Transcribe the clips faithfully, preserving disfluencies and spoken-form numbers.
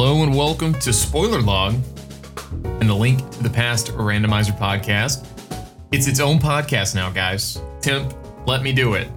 Hello and welcome to Spoiler Log and the Link to the Past Randomizer podcast. It's its own podcast now, guys. Temp, let me do it.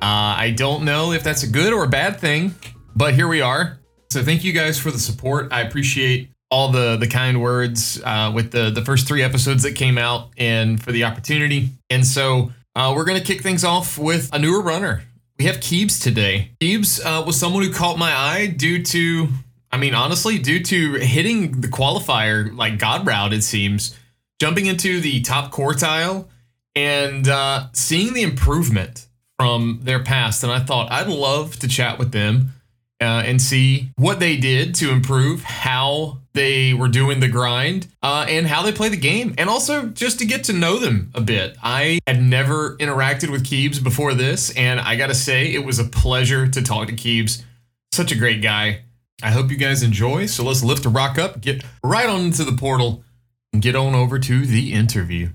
Uh, I don't know if that's a good or a bad thing, but here we are. So thank you guys for the support. I appreciate all the, the kind words uh, with the, the first three episodes that came out and for the opportunity. And so uh, we're going to kick things off with a newer runner. We have Kiebs today. Kiebs uh, was someone who caught my eye due to, I mean, honestly, due to hitting the qualifier like God route, it seems, jumping into the top quartile and uh, seeing the improvement from their past. And I thought I'd love to chat with them uh, and see what they did to improve, how they were doing the grind uh, and how they play the game. And also just to get to know them a bit. I had never interacted with Kiebs before this. And I got to say, it was a pleasure to talk to Kiebs. Such a great guy. I hope you guys enjoy. So let's lift the rock up, get right on into the portal and get on over to the interview.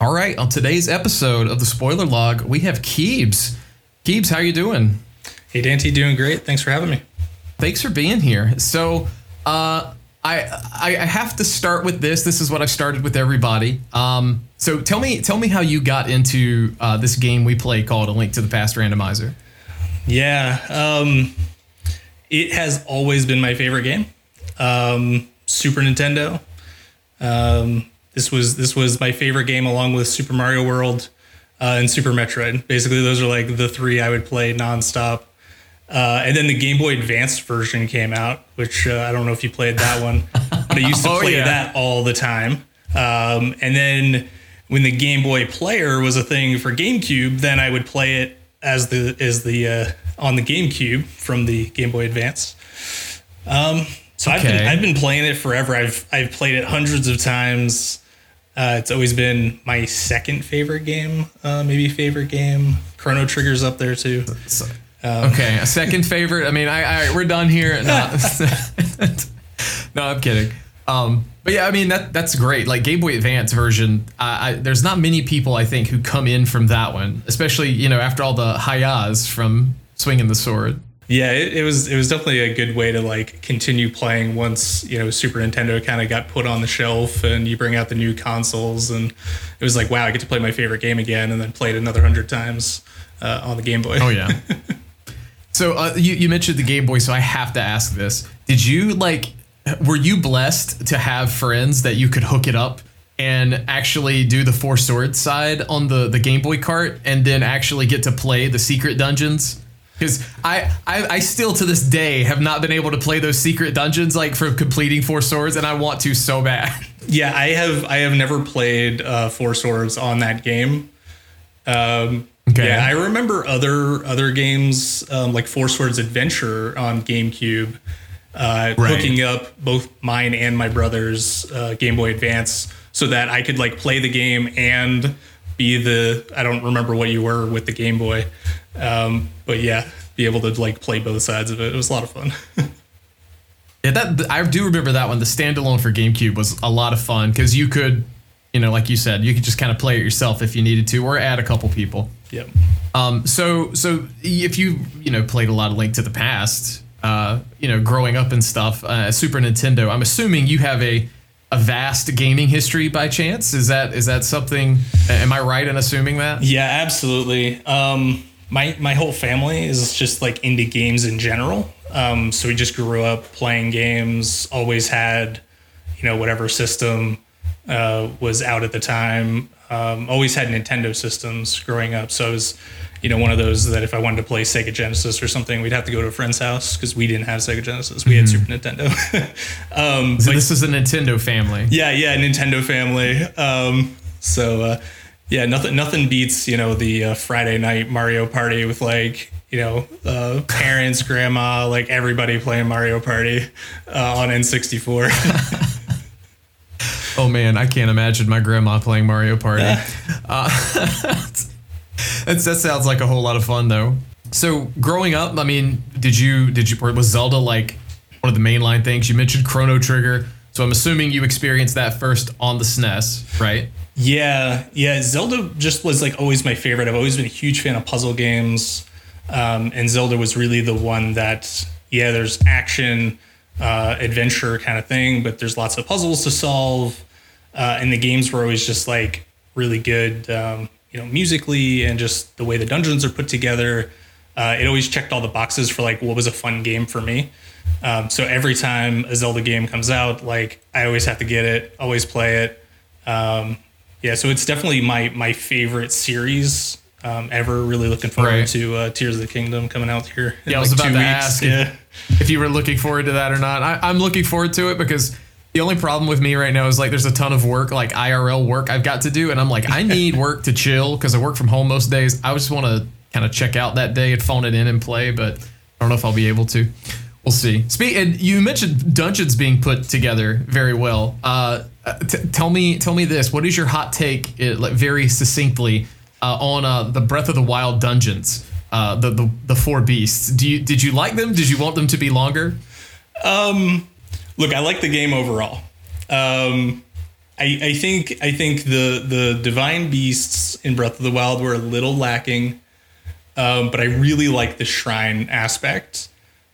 All right. On today's episode of the Spoiler Log, we have Kiebs. Kiebs, how you doing? Hey, Dante, doing great. Thanks for having me. Thanks for being here. So uh, I I have to start with this. This is what I've started with everybody. Um, so tell me tell me how you got into uh, this game we play called A Link to the Past Randomizer. Yeah, um, it has always been my favorite game. Um, Super Nintendo. Um, this was this was my favorite game along with Super Mario World uh, and Super Metroid. Basically, those are like the three I would play nonstop. Uh, and then the Game Boy Advance version came out, which uh, I don't know if you played that one, but I used to oh, play yeah. that all the time. Um, and then when the Game Boy Player was a thing for GameCube, then I would play it as the as the uh, on the GameCube from the Game Boy Advance. Um, so okay. I've been I've been playing it forever. I've I've played it hundreds of times. Uh, it's always been my second favorite game, uh, maybe favorite game. Chrono Trigger's up there too. So, Um, okay, a second favorite. I mean, I, I we're done here. No, no I'm kidding. Um, but yeah, I mean that that's great. Like Game Boy Advance version, I, I, there's not many people I think who come in from that one, especially you know after all the hi-yahs from swinging the sword. Yeah, it, it was it was definitely a good way to like continue playing once you know Super Nintendo kind of got put on the shelf and you bring out the new consoles and it was like wow, I get to play my favorite game again and then play it another hundred times uh, on the Game Boy. Oh yeah. So uh, you, you mentioned the Game Boy, so I have to ask this. Did you, like, were you blessed to have friends that you could hook it up and actually do the Four Swords side on the, the Game Boy cart and then actually get to play the secret dungeons? Because I, I, I still to this day have not been able to play those secret dungeons, like, for completing Four Swords, and I want to so bad. Yeah, I have I have never played uh, Four Swords on that game. Um Okay. Yeah, I remember other other games um, like Four Swords Adventure on GameCube, uh, right. hooking up both mine and my brother's uh, Game Boy Advance so that I could like play the game and be the I don't remember what you were with the Game Boy, um, but yeah, be able to like play both sides of it. It was a lot of fun. yeah, that I do remember that one. The standalone for GameCube was a lot of fun because you could, you know, like you said, you could just kind of play it yourself if you needed to, or add a couple people. Yep. Um, so so if you, you know, played a lot of Link to the Past, uh, you know, growing up and stuff, uh, Super Nintendo, I'm assuming you have a, a vast gaming history by chance. Is that is that something? Am I right in assuming that? Yeah, absolutely. Um, my my whole family is just like into games in general. Um, so we just grew up playing games, always had, you know, whatever system uh, was out at the time. Um, always had Nintendo systems growing up. So I was, you know, one of those that if I wanted to play Sega Genesis or something, we'd have to go to a friend's house because we didn't have Sega Genesis. We mm-hmm. had Super Nintendo. um, so but, this is a Nintendo family. Yeah, yeah, Nintendo family. Um, so, uh, yeah, nothing nothing beats, you know, the uh, Friday night Mario Party with like, you know, uh, parents, grandma, like everybody playing Mario Party uh, on N sixty-four. Oh, man, I can't imagine my grandma playing Mario Party. Uh, that's, that sounds like a whole lot of fun, though. So growing up, I mean, did you did you was Zelda like one of the mainline things? You mentioned Chrono Trigger. So I'm assuming you experienced that first on the S N E S, right? Yeah. Yeah. Zelda just was like always my favorite. I've always been a huge fan of puzzle games. Um, and Zelda was really the one that, yeah, there's action, uh, adventure kind of thing, but there's lots of puzzles to solve. Uh, and the games were always just like really good, um, you know, musically and just the way the dungeons are put together. Uh, it always checked all the boxes for like what was a fun game for me. Um, so every time a Zelda game comes out, like I always have to get it, always play it. Um, yeah, so it's definitely my my favorite series um, ever. Really looking forward right. to uh, Tears of the Kingdom coming out here. In yeah, like I was about to weeks. ask yeah. if, if you were looking forward to that or not. I, I'm looking forward to it because the only problem with me right now is like there's a ton of work, like I R L work I've got to do, and I'm like I need work to chill because I work from home most days. I just want to kind of check out that day and phone it in and play, but I don't know if I'll be able to. We'll see. Speak, and you mentioned dungeons being put together very well. Uh, t- tell me, tell me this. What is your hot take, it, like, very succinctly, uh, on uh, the Breath of the Wild dungeons, uh, the, the the four beasts? Do you did you like them? Did you want them to be longer? Um, look, I like the game overall. Um, I I think I think the the Divine Beasts in Breath of the Wild were a little lacking, um, but I really like the shrine aspect.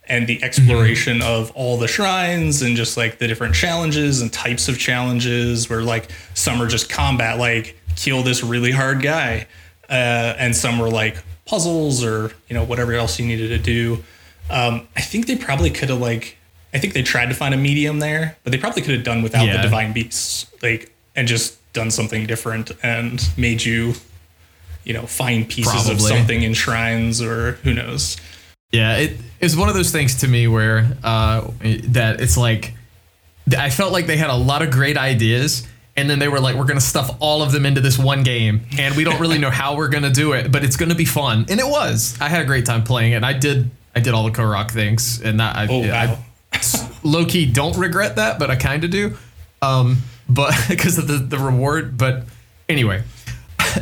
And the exploration mm-hmm. of all the shrines and just like the different challenges and types of challenges where like some are just combat, like kill this really hard guy. Uh, and some were like puzzles or, you know, whatever else you needed to do. Um, I think they probably could have like, I think they tried to find a medium there, but they probably could have done without yeah. the Divine Beasts, like, and just done something different and made you, you know, find pieces probably. of something in shrines or who knows. Yeah, it, it's one of those things to me where uh, that it's like I felt like they had a lot of great ideas and then they were like, we're going to stuff all of them into this one game and we don't really know how we're going to do it, but it's going to be fun. And it was. I had a great time playing it. I did. I did all the Korok things and that I, oh, wow. I low key don't regret that, but I kind of do. Um, but because of the, the reward. But anyway,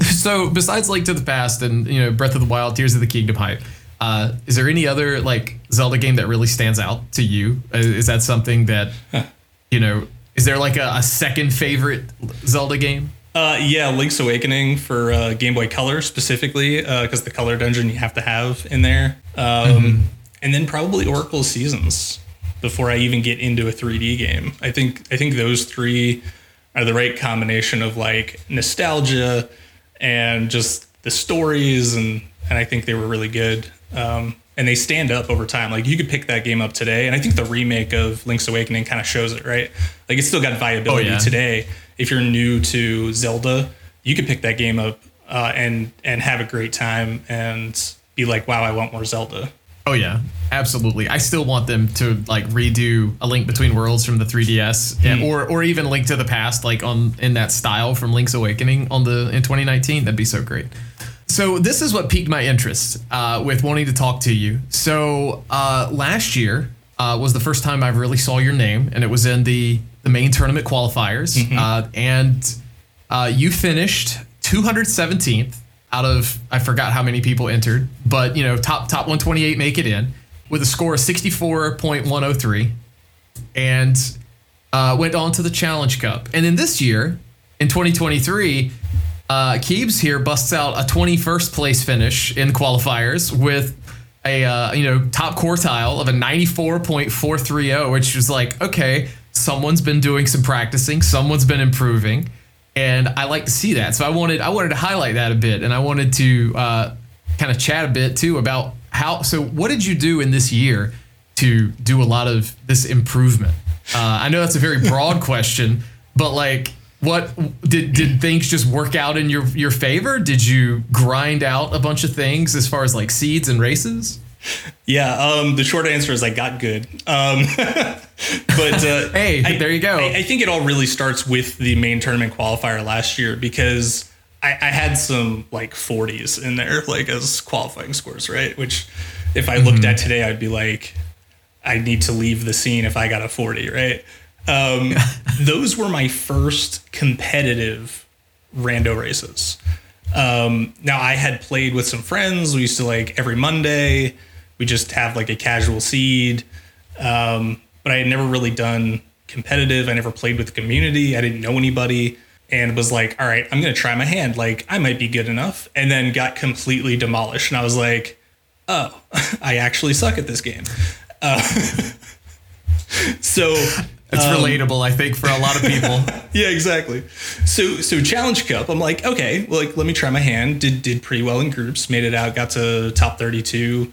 so besides Link to the Past and, you know, Breath of the Wild, Tears of the Kingdom hype. Uh, is there any other like Zelda game that really stands out to you? Is, is that something that, huh. you know, is there like a, a second favorite Zelda game? Uh, yeah, Link's Awakening for uh, Game Boy Color specifically, because uh, the color dungeon you have to have in there. Um, mm-hmm. And then probably Oracle Seasons before I even get into a three D game. I think I think those three are the right combination of like nostalgia and just the stories. And, and I think they were really good. Um, and they stand up over time. Like you could pick that game up today. And I think the remake of Link's Awakening kind of shows it, right? Like it's still got viability oh, yeah. today. If you're new to Zelda, you could pick that game up, uh, and, and have a great time and be like, wow, I want more Zelda. Oh yeah, absolutely. I still want them to like redo A Link Between Worlds from the three D S mm. and, or, or even Link to the Past, like on, in that style from Link's Awakening on the, in twenty nineteen, that'd be so great. So this is what piqued my interest uh, with wanting to talk to you. So uh, last year uh, was the first time I really saw your name, and it was in the, the main tournament qualifiers. Mm-hmm. Uh, and uh, you finished two hundred seventeenth out of, I forgot how many people entered, but, you know, top top one twenty-eight make it in with a score of sixty-four point one oh three and uh, went on to the Challenge Cup. And then this year, in twenty twenty-three, Uh, Kiebs here busts out a twenty-first place finish in qualifiers with a uh, you know top quartile of a ninety-four point four three oh, which is like, okay, someone's been doing some practicing, someone's been improving, and I like to see that. So I wanted I wanted to highlight that a bit, and I wanted to uh, kind of chat a bit too about how. So what did you do in this year to do a lot of this improvement? Uh, I know that's a very broad question, but like. What did did things just work out in your, your favor? Did you grind out a bunch of things as far as like seeds and races? Yeah, um, the short answer is I got good. Um, but uh, hey, I, there you go. I, I think it all really starts with the main tournament qualifier last year because I, I had some like forties in there, like as qualifying scores, right? Which if I looked mm-hmm. at today, I'd be like, I need to leave the scene if I got a forty, right? Um, those were my first competitive rando races. Um, now I had played with some friends. We used to like every Monday, we just have like a casual seed. Um, but I had never really done competitive. I never played with the community. I didn't know anybody and was like, all right, I'm going to try my hand. Like I might be good enough. And then got completely demolished. And I was like, oh, I actually suck at this game. Uh, so it's um, relatable, I think, for a lot of people. Yeah, exactly. So so Challenge Cup, I'm like, okay, well, like, let me try my hand. Did did pretty well in groups, made it out, got to top thirty-two.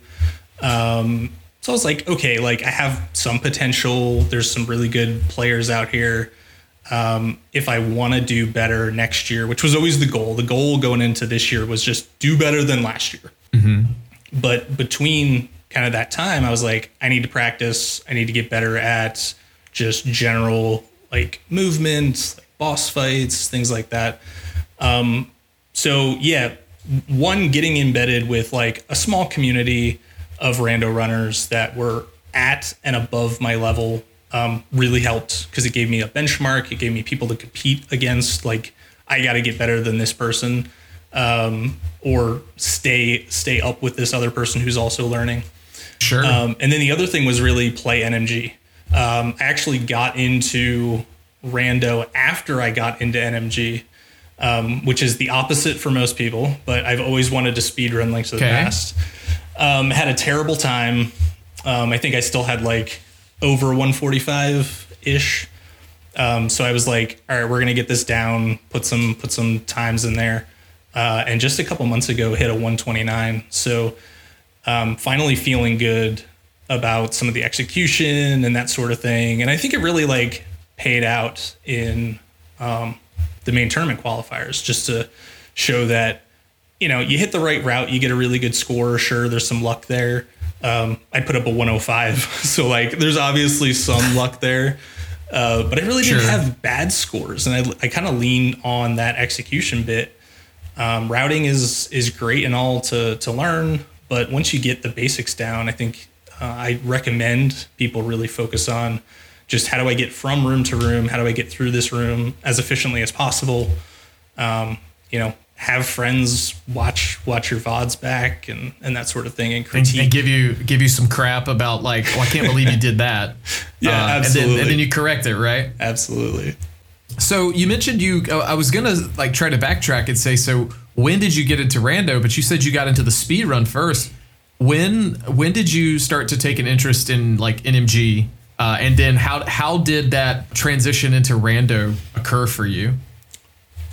Um, so I was like, okay, like I have some potential. There's some really good players out here. Um, if I want to do better next year, which was always the goal, the goal going into this year was just do better than last year. Mm-hmm. But between kind of that time, I was like, I need to practice. I need to get better at just general like movements, like boss fights, things like that. Um, so yeah, one, getting embedded with like a small community of rando runners that were at and above my level Um, really helped, because it gave me a benchmark. It gave me people to compete against. Like, I got to get better than this person, um, or stay stay up with this other person who's also learning. Sure. Um, and then the other thing was really play N M G. Um, I actually got into Rando after I got into N M G, um, which is the opposite for most people. But I've always wanted to speedrun Link to the Past. Um, had a terrible time. Um, I think I still had like over one forty-five ish. Um, so I was like, all right, we're going to get this down, put some, put some times in there. Uh, and just a couple months ago hit a one twenty-nine. So, um, finally feeling good about some of the execution and that sort of thing. And I think it really like paid out in, um, the main tournament qualifiers, just to show that, you know, you hit the right route, you get a really good score. Sure, there's some luck there. Um, I put up a one oh five, so like there's obviously some luck there, uh, but I really didn't sure. have bad scores, and I, I kind of lean on that execution bit. Um, routing is is great and all to to learn, but once you get the basics down, I think uh, I recommend people really focus on just how do I get from room to room, how do I get through this room as efficiently as possible. Um, you know. Have friends watch watch your V O Ds back and, and that sort of thing, and critique and, and give you give you some crap about like, well, I can't believe you did that. Yeah, uh, absolutely. And then, and then you correct it, right? Absolutely. So you mentioned you. I was gonna like try to backtrack and say, so when did you get into Rando? But you said you got into the speed run first. When when did you start to take an interest in like N M G? Uh, and then how how did that transition into Rando occur for you?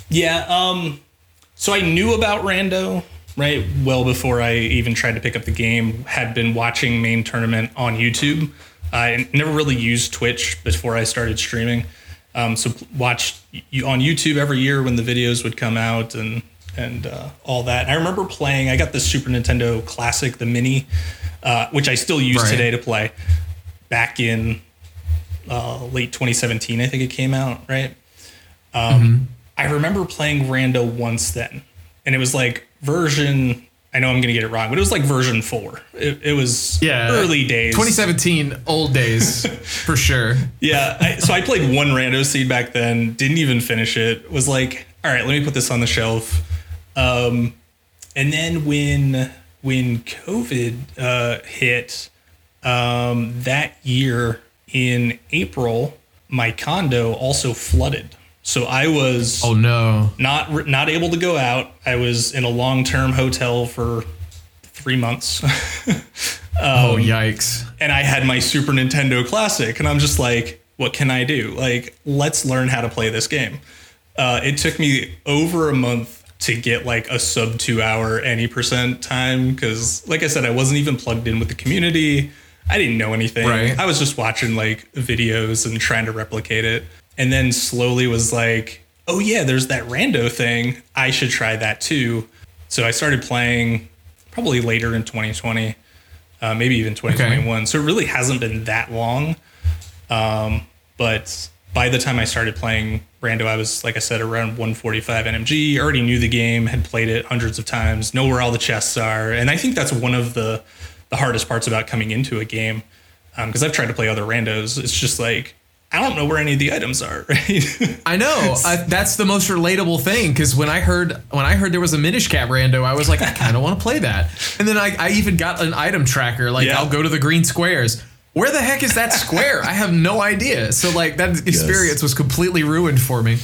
Yeah. Um. So I knew about Rando, right, well before I even tried to pick up the game. Had been watching main tournament on YouTube. I never really used Twitch before I started streaming. Um, so watched on YouTube every year when the videos would come out and and uh, all that. And I remember playing. I got the Super Nintendo Classic, the Mini, uh, which I still use right. today to play. Back in uh, late twenty seventeen, I think it came out, right? Um, mm-hmm. I remember playing Rando once then, and it was like version, I know I'm going to get it wrong, but it was like version four. It, it was yeah, early days. twenty seventeen, old days, for sure. Yeah, I, so I played one Rando seed back then, didn't even finish it, was like, all right, let me put this on the shelf. Um, and then when when COVID uh, hit um, that year in April, my condo also flooded. So I was oh no not not able to go out. I was in a long term hotel for three months. um, oh yikes! And I had my Super Nintendo Classic, and I'm just like, what can I do? Like, let's learn how to play this game. Uh, it took me over a month to get like a sub two hour any percent time because, like I said, I wasn't even plugged in with the community. I didn't know anything. Right. I was just watching like videos and trying to replicate it. And then slowly was like, oh, yeah, there's that Rando thing. I should try that, too. So I started playing probably later in twenty twenty, uh, maybe even twenty twenty-one. Okay. So it really hasn't been that long. Um, but by the time I started playing Rando, I was, like I said, around one forty-five N M G. Already knew the game, had played it hundreds of times, know where all the chests are. And I think that's one of the, the hardest parts about coming into a game, because um, I've tried to play other Randos. It's just like, I don't know where any of the items are. Right? I know I, that's the most relatable thing, because when I heard when I heard there was a Minish Cap Rando, I was like, I kind of want to play that. And then I, I even got an item tracker. Like, yeah. I'll go to the green squares. Where the heck is that square? I have no idea. So like that experience yes. was completely ruined for me.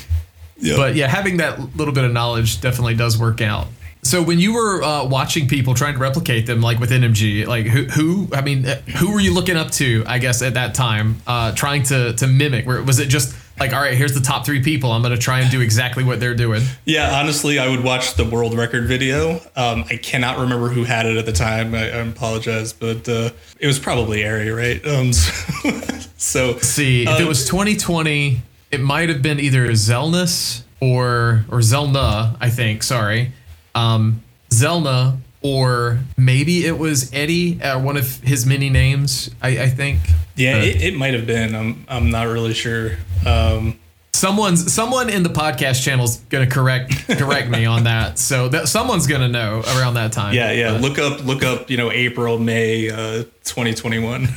Yep. But yeah, having that little bit of knowledge definitely does work out. So when you were uh, watching people trying to replicate them, like with N M G, like who, who, I mean, who were you looking up to, I guess, at that time, uh, trying to, to mimic? Was it just like, all right, here's the top three people. I'm going to try and do exactly what they're doing. Yeah, honestly, I would watch the world record video. Um, I cannot remember who had it at the time. I, I apologize, but uh, it was probably Ari, right? Um, so, so see, um, if it was twenty twenty, it might have been either Zelnus or or Zelna, I think. Sorry. Um, Zelna, or maybe it was Eddie, uh, one of his many names, I, I think. Yeah, uh, it, it might have been. I'm I'm not really sure. Um, someone's someone in the podcast channel is gonna correct correct me on that. So that someone's gonna know around that time. Yeah, yeah. But. Look up, look up. You know, April, May, uh, twenty twenty-one,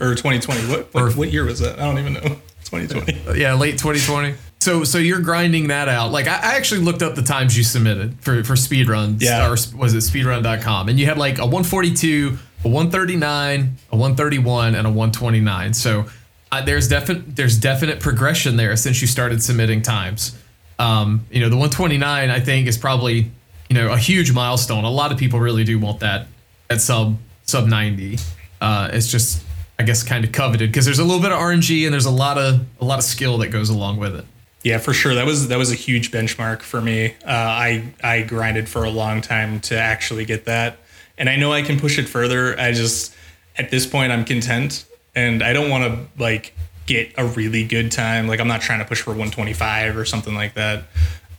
or twenty twenty. What what, or, what year was that? I don't even know. twenty twenty. Yeah, late twenty twenty. So so you're grinding that out. Like, I, I actually looked up the times you submitted for, for speedruns. Yeah. Or was it speedrun dot com? And you had like a one forty-two, a one thirty-nine, a one thirty-one, and a one twenty-nine. So uh, there's, defi- there's definite progression there since you started submitting times. Um, you know, the one twenty-nine, I think, is probably, you know, a huge milestone. A lot of people really do want that at sub, sub ninety. Uh, it's just, I guess, kind of coveted because there's a little bit of R N G and there's a lot of a lot of skill that goes along with it. Yeah, for sure. That was that was a huge benchmark for me. Uh, I I grinded for a long time to actually get that. And I know I can push it further. I just, at this point, I'm content. And I don't want to, like, get a really good time. Like, I'm not trying to push for one twenty-five or something like that.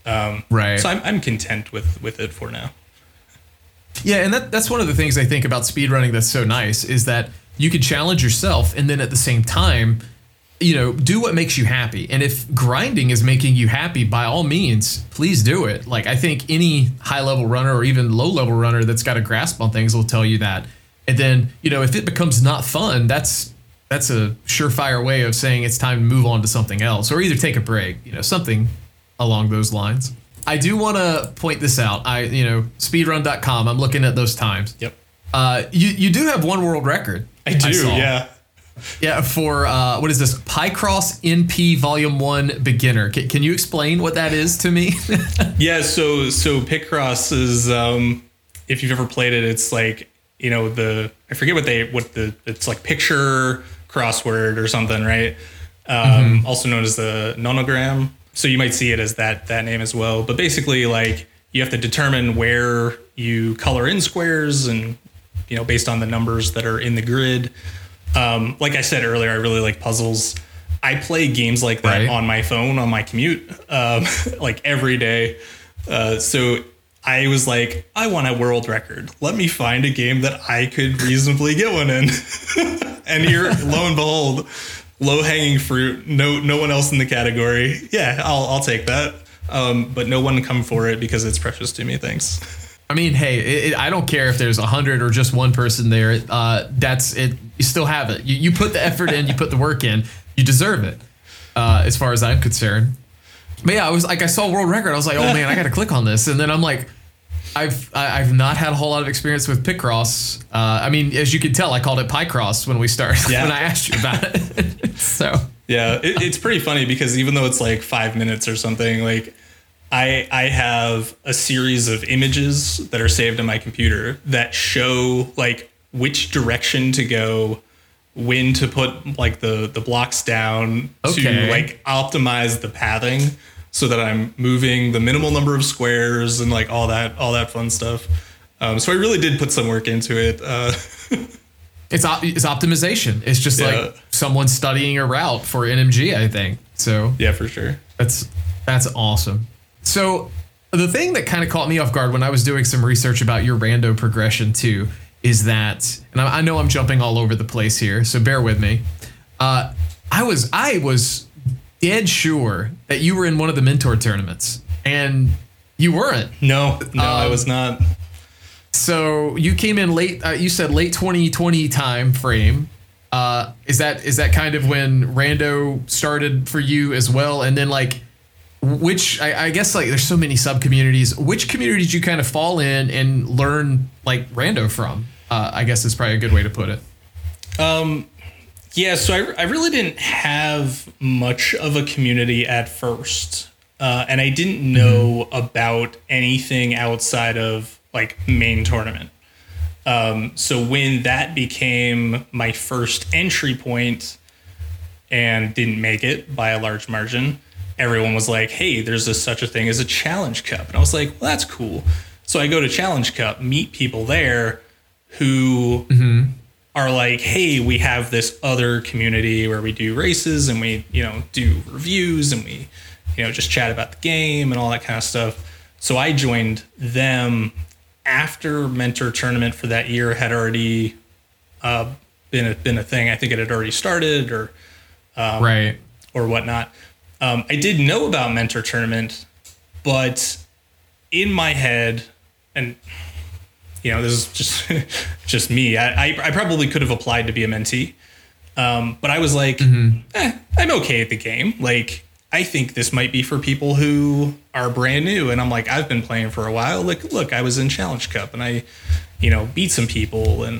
Um, right. So I'm, I'm content with, with it for now. Yeah, and that that's one of the things I think about speedrunning that's so nice is that you can challenge yourself and then at the same time, you know, do what makes you happy. And if grinding is making you happy, by all means, please do it. Like, I think any high level runner or even low level runner that's got a grasp on things will tell you that. And then, you know, if it becomes not fun, that's that's a surefire way of saying it's time to move on to something else or either take a break, you know, something along those lines. I do want to point this out. I, you know, speedrun dot com. I'm looking at those times. Yep. Uh, you, you do have one world record. I do. I yeah. Yeah, for uh, what is this? Pycross N P Volume One Beginner. C- can you explain what that is to me? yeah, so so Pycross is um, if you've ever played it, it's like, you know, the I forget what they what the it's like picture crossword or something, right? Um, mm-hmm. Also known as the nonogram. So you might see it as that that name as well. But basically, like, you have to determine where you color in squares, and you know, based on the numbers that are in the grid. Um, like I said earlier, I really like puzzles. I play games like that right. on my phone, on my commute, um, like every day. Uh, so I was like, I want a world record. Let me find a game that I could reasonably get one in. And here, lo and behold, low hanging fruit. No, no one else in the category. Yeah, I'll, I'll take that. Um, but no one come for it because it's precious to me. Thanks. I mean, hey, it, it, I don't care if there's a hundred or just one person there. Uh, that's it. You still have it. You, you put the effort in. You put the work in. You deserve it, uh, as far as I'm concerned. But yeah, I was like, I saw world record. I was like, oh man, I got to click on this. And then I'm like, I've I, I've not had a whole lot of experience with Pycross. Uh, I mean, as you can tell, I called it Pycross when we started. Yeah. When I asked you about it. So yeah, it, it's pretty funny because even though it's like five minutes or something, like. I, I have a series of images that are saved on my computer that show like which direction to go, when to put like the, the blocks down okay. to like optimize the pathing so that I'm moving the minimal number of squares and like all that all that fun stuff. Um, so I really did put some work into it. Uh, it's op- it's optimization. It's just yeah. like someone studying a route for N M G, I think. So yeah, for sure. That's that's awesome. So the thing that kind of caught me off guard when I was doing some research about your rando progression, too, is that, and I know I'm jumping all over the place here, so bear with me. Uh, I was I was dead sure that you were in one of the mentor tournaments and you weren't. No, no, um, I was not. So you came in late. Uh, you said late twenty twenty time frame. Uh, is that is that kind of when rando started for you as well? And then like. Which I, I guess like there's so many sub communities. Which community did you kind of fall in and learn like rando from? Uh, I guess is probably a good way to put it. Um, yeah. So I I really didn't have much of a community at first. Uh, and I didn't know mm-hmm. about anything outside of like main tournament. Um, so when that became my first entry point and didn't make it by a large margin, everyone was like, hey, there's a, such a thing as a Challenge Cup. And I was like, well, that's cool. So I go to Challenge Cup, meet people there who mm-hmm. are like, hey, we have this other community where we do races and we, you know, do reviews and we, you know, just chat about the game and all that kind of stuff. So I joined them after Mentor Tournament for that year had already uh, been a, been a thing. I think it had already started or um, right or whatnot. Um, I did know about Mentor Tournament, but in my head, and you know, this is just just me. I, I I probably could have applied to be a mentee, um, but I was like, mm-hmm. eh, I'm okay at the game, like. I think this might be for people who are brand new. And I'm like, I've been playing for a while. Like, look, I was in Challenge Cup and I, you know, beat some people. And,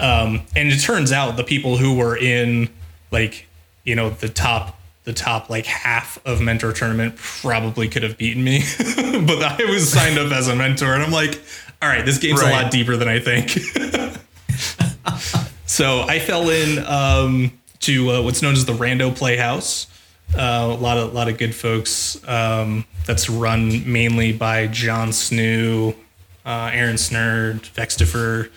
um, and it turns out the people who were in like, you know, the top, the top, like half of Mentor Tournament probably could have beaten me, but I was signed up as a mentor and I'm like, all right, this game's right. a lot deeper than I think. So I fell in, um, to, uh, what's known as the Rando Playhouse. Uh, a lot of a lot of good folks um, that's run mainly by John Snoo, uh, Aaron Snerd, Vextifer,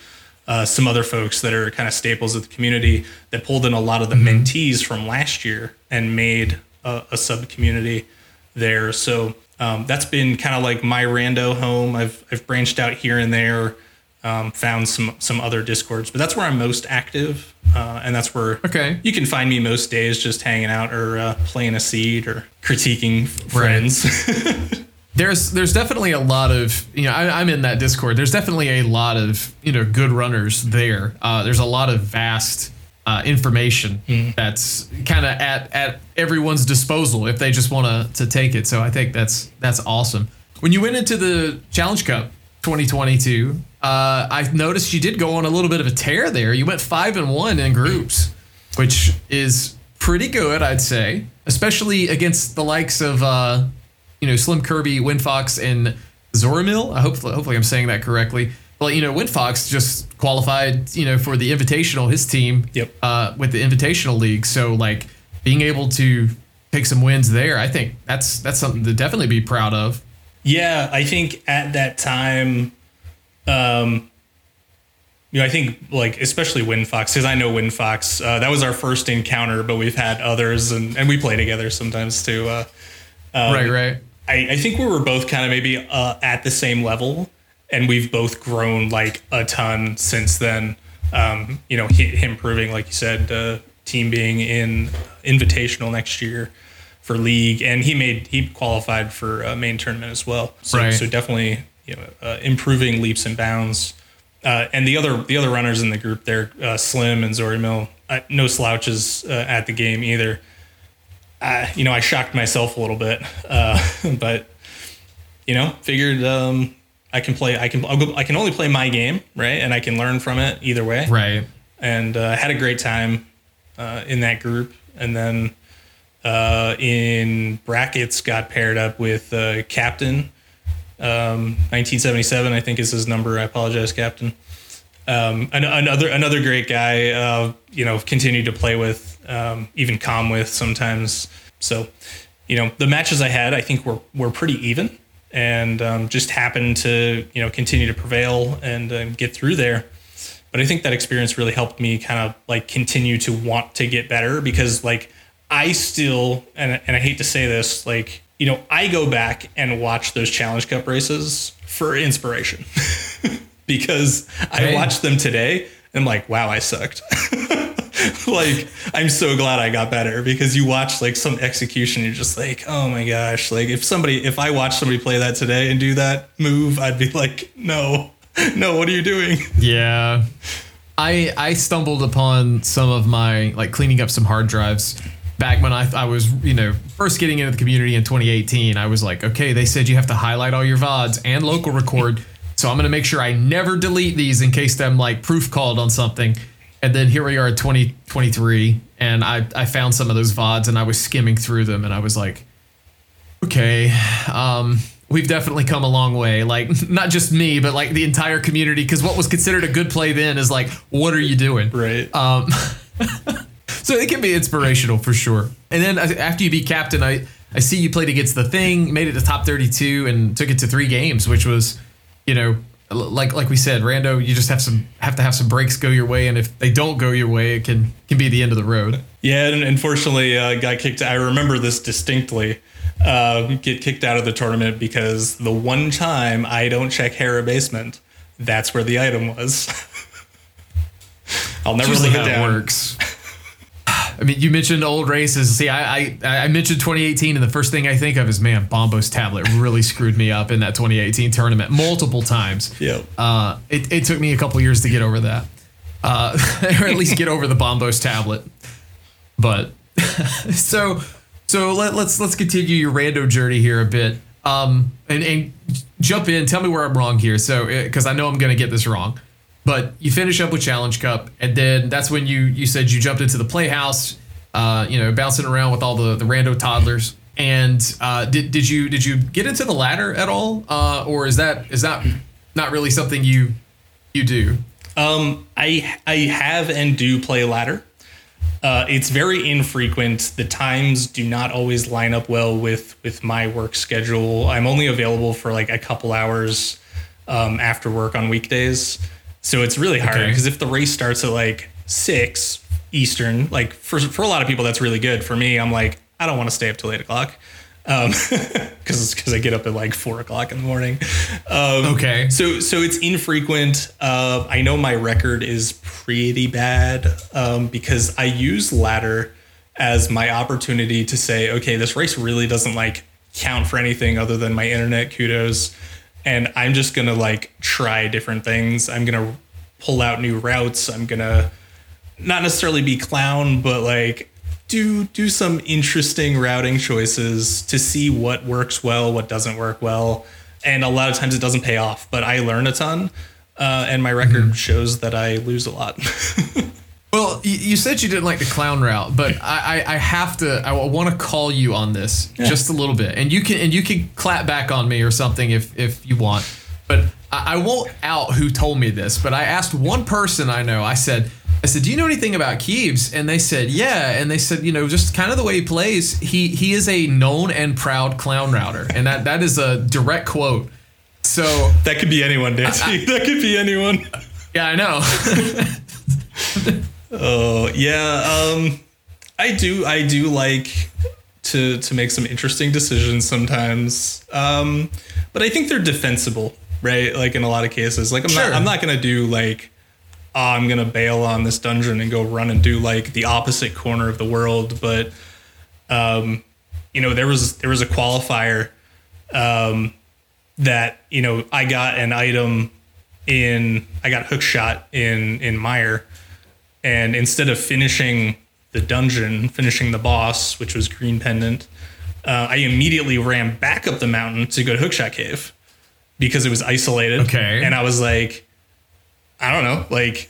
uh, some other folks that are kind of staples of the community that pulled in a lot of the mm-hmm. mentees from last year and made a, a sub-community there. So um, that's been kind of like my rando home. I've I've branched out here and there, um, found some some other Discords, but that's where I'm most active. Uh, and that's where okay. you can find me most days just hanging out or uh, playing a seed or critiquing f- friends. Right. There's there's definitely a lot of, you know, I, I'm in that Discord. There's definitely a lot of, you know, good runners there. Uh, there's a lot of vast uh, information mm. that's kind of at, at everyone's disposal if they just want to take it. So I think that's that's awesome. When you went into the Challenge Cup twenty twenty-two, Uh, I've noticed you did go on a little bit of a tear there. You went five and one in groups, which is pretty good, I'd say, especially against the likes of, uh, you know, Slim Kirby, WinFox, and Zorimil. I hope, hopefully I'm saying that correctly. Well, you know, WinFox just qualified, you know, for the Invitational, his team, yep. uh, with the Invitational League. So, like, being able to take some wins there, I think that's that's something to definitely be proud of. Yeah, I think at that time... Um, you know, I think like, especially WinFox, cause I know WinFox, uh, that was our first encounter, but we've had others and, and we play together sometimes too. Uh, um, right, right. I, I think we were both kind of maybe, uh, at the same level and we've both grown like a ton since then. Um, you know, he, him proving, like you said, uh, team being in Invitational next year for league and he made, he qualified for a uh, main tournament as well. So, right. so definitely, you know, uh, improving leaps and bounds, uh, and the other the other runners in the group there, uh, Slim and Zorimil, uh, no slouches uh, at the game either. I, you know, I shocked myself a little bit, uh, but you know, figured um, I can play. I can I'll go, I can only play my game, right? And I can learn from it either way, right? And uh, had a great time uh, in that group, and then uh, in brackets got paired up with uh, Captain. Um, nineteen seventy-seven, I think is his number. I apologize, Captain. Um, an- another another great guy. Uh, you know, continued to play with, um, even calm with sometimes. So, you know, the matches I had, I think were were pretty even, and um, just happened to you know continue to prevail and um, get through there. But I think that experience really helped me kind of like continue to want to get better because like I still and and I hate to say this like. You know, I go back and watch those Challenge Cup races for inspiration because I watched them today and I'm like, wow, I sucked. Like, I'm so glad I got better because you watch like some execution. You're just like, oh, my gosh, like if somebody if I watched somebody play that today and do that move, I'd be like, no, no, what are you doing? Yeah, I I stumbled upon some of my like cleaning up some hard drives. Back when I I was, you know, first getting into the community in twenty eighteen, I was like, okay, they said you have to highlight all your V O Ds and local record. So I'm going to make sure I never delete these in case I'm like proof called on something. And then here we are at twenty twenty-three. And I, I found some of those V O Ds and I was skimming through them and I was like, Okay, um, we've definitely come a long way. Like, not just me, but like the entire community, because what was considered a good play then is like, what are you doing? Right. Um, so it can be inspirational for sure. And then after you beat Captain, I, I see you played against The Thing, made it to top thirty-two, and took it to three games, which was, you know, like like we said, Rando, you just have some have to have some breaks go your way, and if they don't go your way, it can can be the end of the road. Yeah, and unfortunately, uh, got kicked. I remember this distinctly. Uh, get kicked out of the tournament because the one time I don't check Hera Basement, that's where the item was. I'll never look it down. It works. I mean, you mentioned old races. See, I, I I mentioned twenty eighteen, and the first thing I think of is, man, Bombos Tablet really screwed me up in that twenty eighteen tournament multiple times. Yeah. Uh, it, it took me a couple years to get over that, uh, or at least get over the Bombos Tablet. But so so let, let's let's continue your Rando journey here a bit, um, and and jump in. Tell me where I'm wrong here, so because I know I'm going to get this wrong. But you finish up with Challenge Cup, and then that's when you you said you jumped into the Playhouse, uh, you know, bouncing around with all the, the Rando toddlers. And uh, did did you did you get into the ladder at all, uh, or is that is that not really something you you do? Um, I I have and do play ladder. Uh, it's very infrequent. The times do not always line up well with with my work schedule. I'm only available for like a couple hours um, after work on weekdays. So it's really hard because okay. if the race starts at like six Eastern, like for for a lot of people, that's really good. For me, I'm like, I don't want to stay up till eight o'clock because um, because I get up at like four o'clock in the morning. Um, OK, so so it's infrequent. Uh, I know my record is pretty bad um, because I use ladder as my opportunity to say, OK, this race really doesn't like count for anything other than my internet kudos. And I'm just going to like try different things. I'm going to pull out new routes. I'm going to not necessarily be clown, but like do do some interesting routing choices to see what works well, what doesn't work well. And a lot of times it doesn't pay off, but I learn a ton. Uh, and my record mm-hmm. shows that I lose a lot. Well, you said you didn't like the clown route, but I, I have to, I want to call you on this yeah. just a little bit, and you can and you can clap back on me or something if if you want, but I, I won't out who told me this, but I asked one person I know. I said, I said, do you know anything about Kiebs? And they said, yeah. And they said, you know, just kind of the way he plays, he he is a known and proud clown router, and that that is a direct quote. So that could be anyone, Dante. I, I, that could be anyone. Yeah, I know. Oh, yeah, um, I do. I do like to to make some interesting decisions sometimes, um, but I think they're defensible, right? Like in a lot of cases, like I'm sure. not I'm not going to do like, oh, I'm going to bail on this dungeon and go run and do like the opposite corner of the world. But, um, you know, there was there was a qualifier um, that, you know, I got an item in I got Hookshot in in Meyer. And instead of finishing the dungeon, finishing the boss, which was Green Pendant, uh, I immediately ran back up the mountain to go to Hookshot Cave because it was isolated. Okay. And I was like, I don't know, like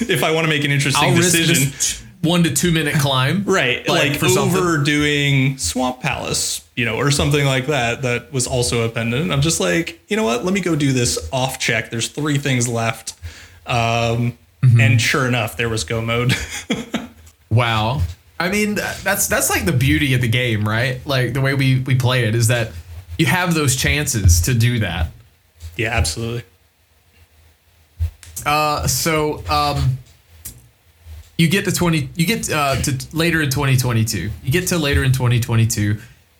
if I want to make an interesting I'll decision, risk one to two minute climb, right? Like, like for overdoing something. Swamp Palace, you know, or something like that. That was also a pendant. I'm just like, you know what? Let me go do this off check. There's three things left. Um, Mm-hmm. And sure enough, there was go mode. Wow. I mean, that's that's like the beauty of the game, right? Like the way we, we play it is that you have those chances to do that. Yeah, absolutely. Uh, so um, you get to twenty. You get uh, to later in twenty twenty-two. You get to later in twenty twenty-two.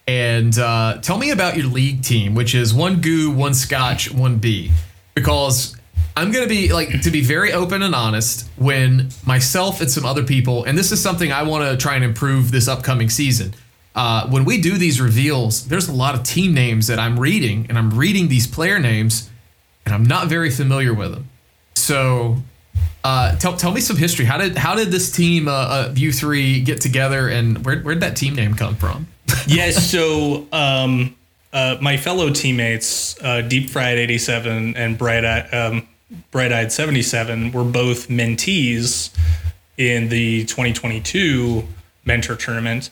And uh, tell me about your league team, which is one goo, one scotch, one bee, because I'm going to be like to be very open and honest when myself and some other people. And this is something I want to try and improve this upcoming season. Uh, when we do these reveals, there's a lot of team names that I'm reading and I'm reading these player names and I'm not very familiar with them. So uh, tell, tell me some history. How did how did this team uh, uh, View three get together and where, where'd that team name come from? Yeah, so um, uh, my fellow teammates, uh, Deep Fried eighty-seven and Bright Eye. Um, Bright-Eyed seventy-seven were both mentees in the twenty twenty-two mentor tournament.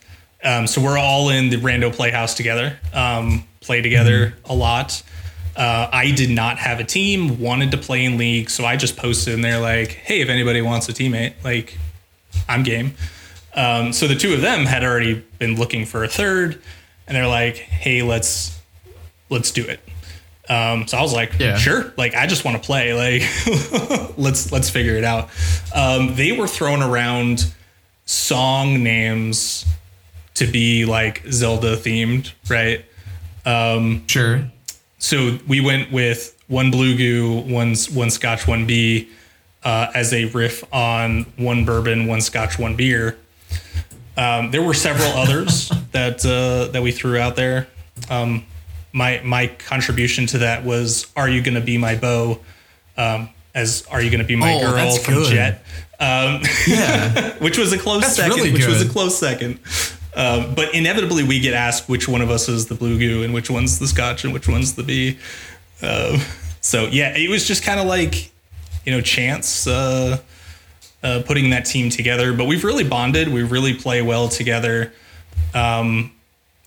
Um, so we're all in the Rando Playhouse together, um, play together mm-hmm. a lot. Uh, I did not have a team, wanted to play in League, so I just posted in there like, hey, if anybody wants a teammate, like, I'm game. Um, so the two of them had already been looking for a third, and they're like, hey, let's let's do it. Um, so I was like, yeah. sure, like, I just want to play, like, let's let's figure it out. Um, they were throwing around song names to be like Zelda themed, right? Um, sure. So we went with One Blue Goo, one, one Scotch, one bee, uh, as a riff on One Bourbon, One Scotch, One Beer. Um, there were several others that uh, that we threw out there. Um, my my contribution to that was "Are You Gonna Be My Beau?" Um, as "Are You Gonna Be My oh, Girl" from good. Jet, um, yeah, which was a close that's second. Really which was a close second. Um, but inevitably, we get asked which one of us is the Blue Goo and which one's the Scotch and which one's the bee. Um, so, yeah, it was just kind of like, you know, chance uh, uh, putting that team together. But we've really bonded. We really play well together. Um,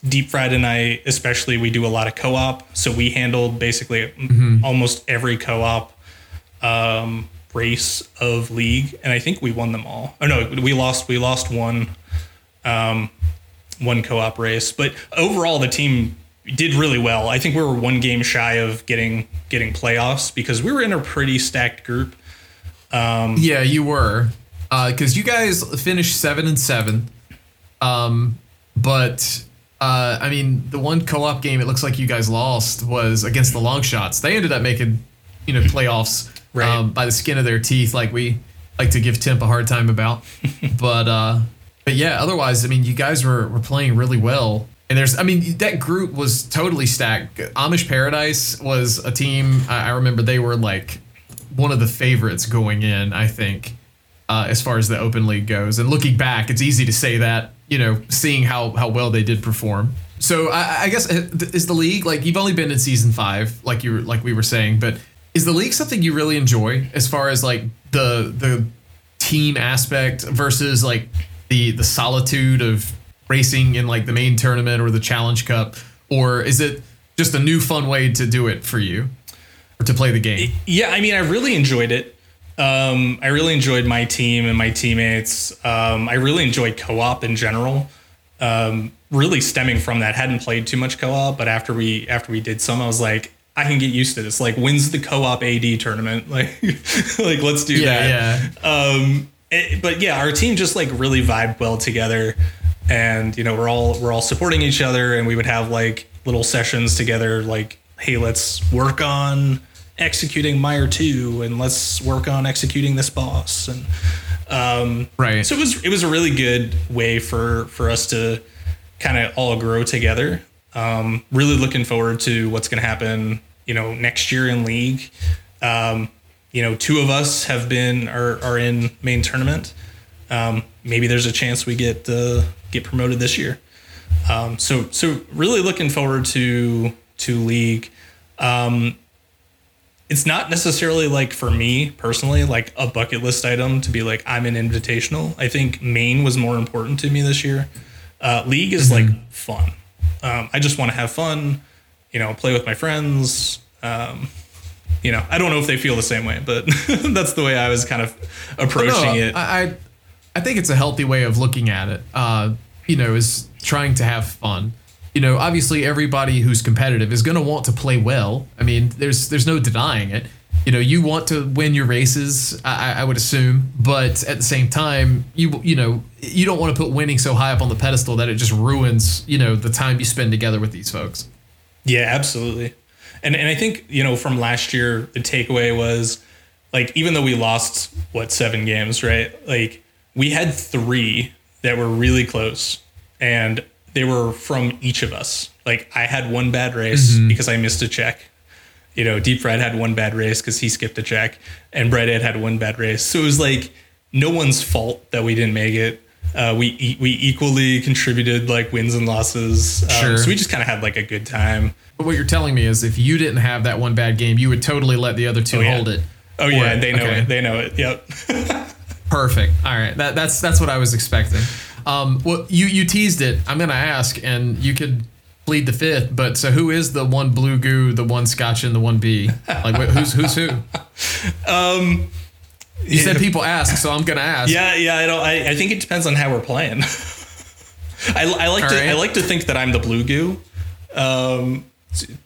Deep Fried and I, especially, we do a lot of co-op. So we handled basically mm-hmm. almost every co-op um, race of League. And I think we won them all. Oh, no, we lost. We lost one. Um, one co-op race, but overall the team did really well. I think we were one game shy of getting getting playoffs because we were in a pretty stacked group. Um, yeah, you were, because uh, you guys finished seven and seven. Um, but uh, I mean, the one co-op game it looks like you guys lost was against the Long Shots. They ended up making, you know, playoffs right. um, by the skin of their teeth, like we like to give Temp a hard time about, but. Uh, But yeah, otherwise, I mean, you guys were, were playing really well. And there's, I mean, that group was totally stacked. Amish Paradise was a team. I, I remember they were like one of the favorites going in, I think, uh, as far as the Open League goes. And looking back, it's easy to say that, you know, seeing how, how well they did perform. So I, I guess is the league like you've only been in season five, like you were, like we were saying, but is the league something you really enjoy as far as like the the team aspect versus like the the solitude of racing in like the main tournament or the Challenge Cup, or is it just a new fun way to do it for you or to play the game? Yeah, I mean, I really enjoyed it. Um, I really enjoyed my team and my teammates. Um, I really enjoyed co-op in general, um, really stemming from that. Hadn't played too much co-op, but after we after we did some, I was like, I can get used to this. Like, when's the co-op A D tournament? Like, like let's do yeah, that. Yeah. Um, It, but yeah, our team just like really vibed well together, and you know we're all we're all supporting each other, and we would have like little sessions together, like hey, let's work on executing Meyer two, and let's work on executing this boss, and um, right. So it was it was a really good way for for us to kind of all grow together. Um, really looking forward to what's going to happen, you know, next year in League. Um, You know, two of us have been are, are in main tournament. Um, maybe there's a chance we get uh, get promoted this year. Um, so so really looking forward to to League. Um, it's not necessarily like for me personally, like a bucket list item to be like I'm an invitational. I think main was more important to me this year. Uh, League is mm-hmm. like fun. Um, I just want to have fun. You know, play with my friends. Um, You know, I don't know if they feel the same way, but that's the way I was kind of approaching no, it. I, I think it's a healthy way of looking at it, uh, you know, is trying to have fun. You know, obviously, everybody who's competitive is going to want to play well. I mean, there's there's no denying it. You know, you want to win your races, I, I would assume. But at the same time, you you know, you don't want to put winning so high up on the pedestal that it just ruins, you know, the time you spend together with these folks. Yeah, absolutely. And and I think, you know, from last year, the takeaway was like, even though we lost, what, seven games, right? Like we had three that were really close and they were from each of us. Like I had one bad race mm-hmm. because I missed a check. You know, Deep Fried had one bad race because he skipped a check and Bread Ed had one bad race. So it was like no one's fault that we didn't make it. Uh, we we equally contributed like wins and losses. Um, sure. So we just kind of had like a good time. But what you're telling me is if you didn't have that one bad game, you would totally let the other two oh, yeah. hold it. Oh or, yeah, they know okay. it. They know it. Yep. Perfect. All right. That that's that's what I was expecting. Um, well, you, you teased it. I'm going to ask, and you could plead the fifth, but so who is the one blue goo, the one scotch, and the one bee? Like, wait, who's who's who? Um, you yeah. said people ask, so I'm going to ask. Yeah, yeah. I don't. I, I think it depends on how we're playing. I, I like All to right. I like to think that I'm the blue goo. Um,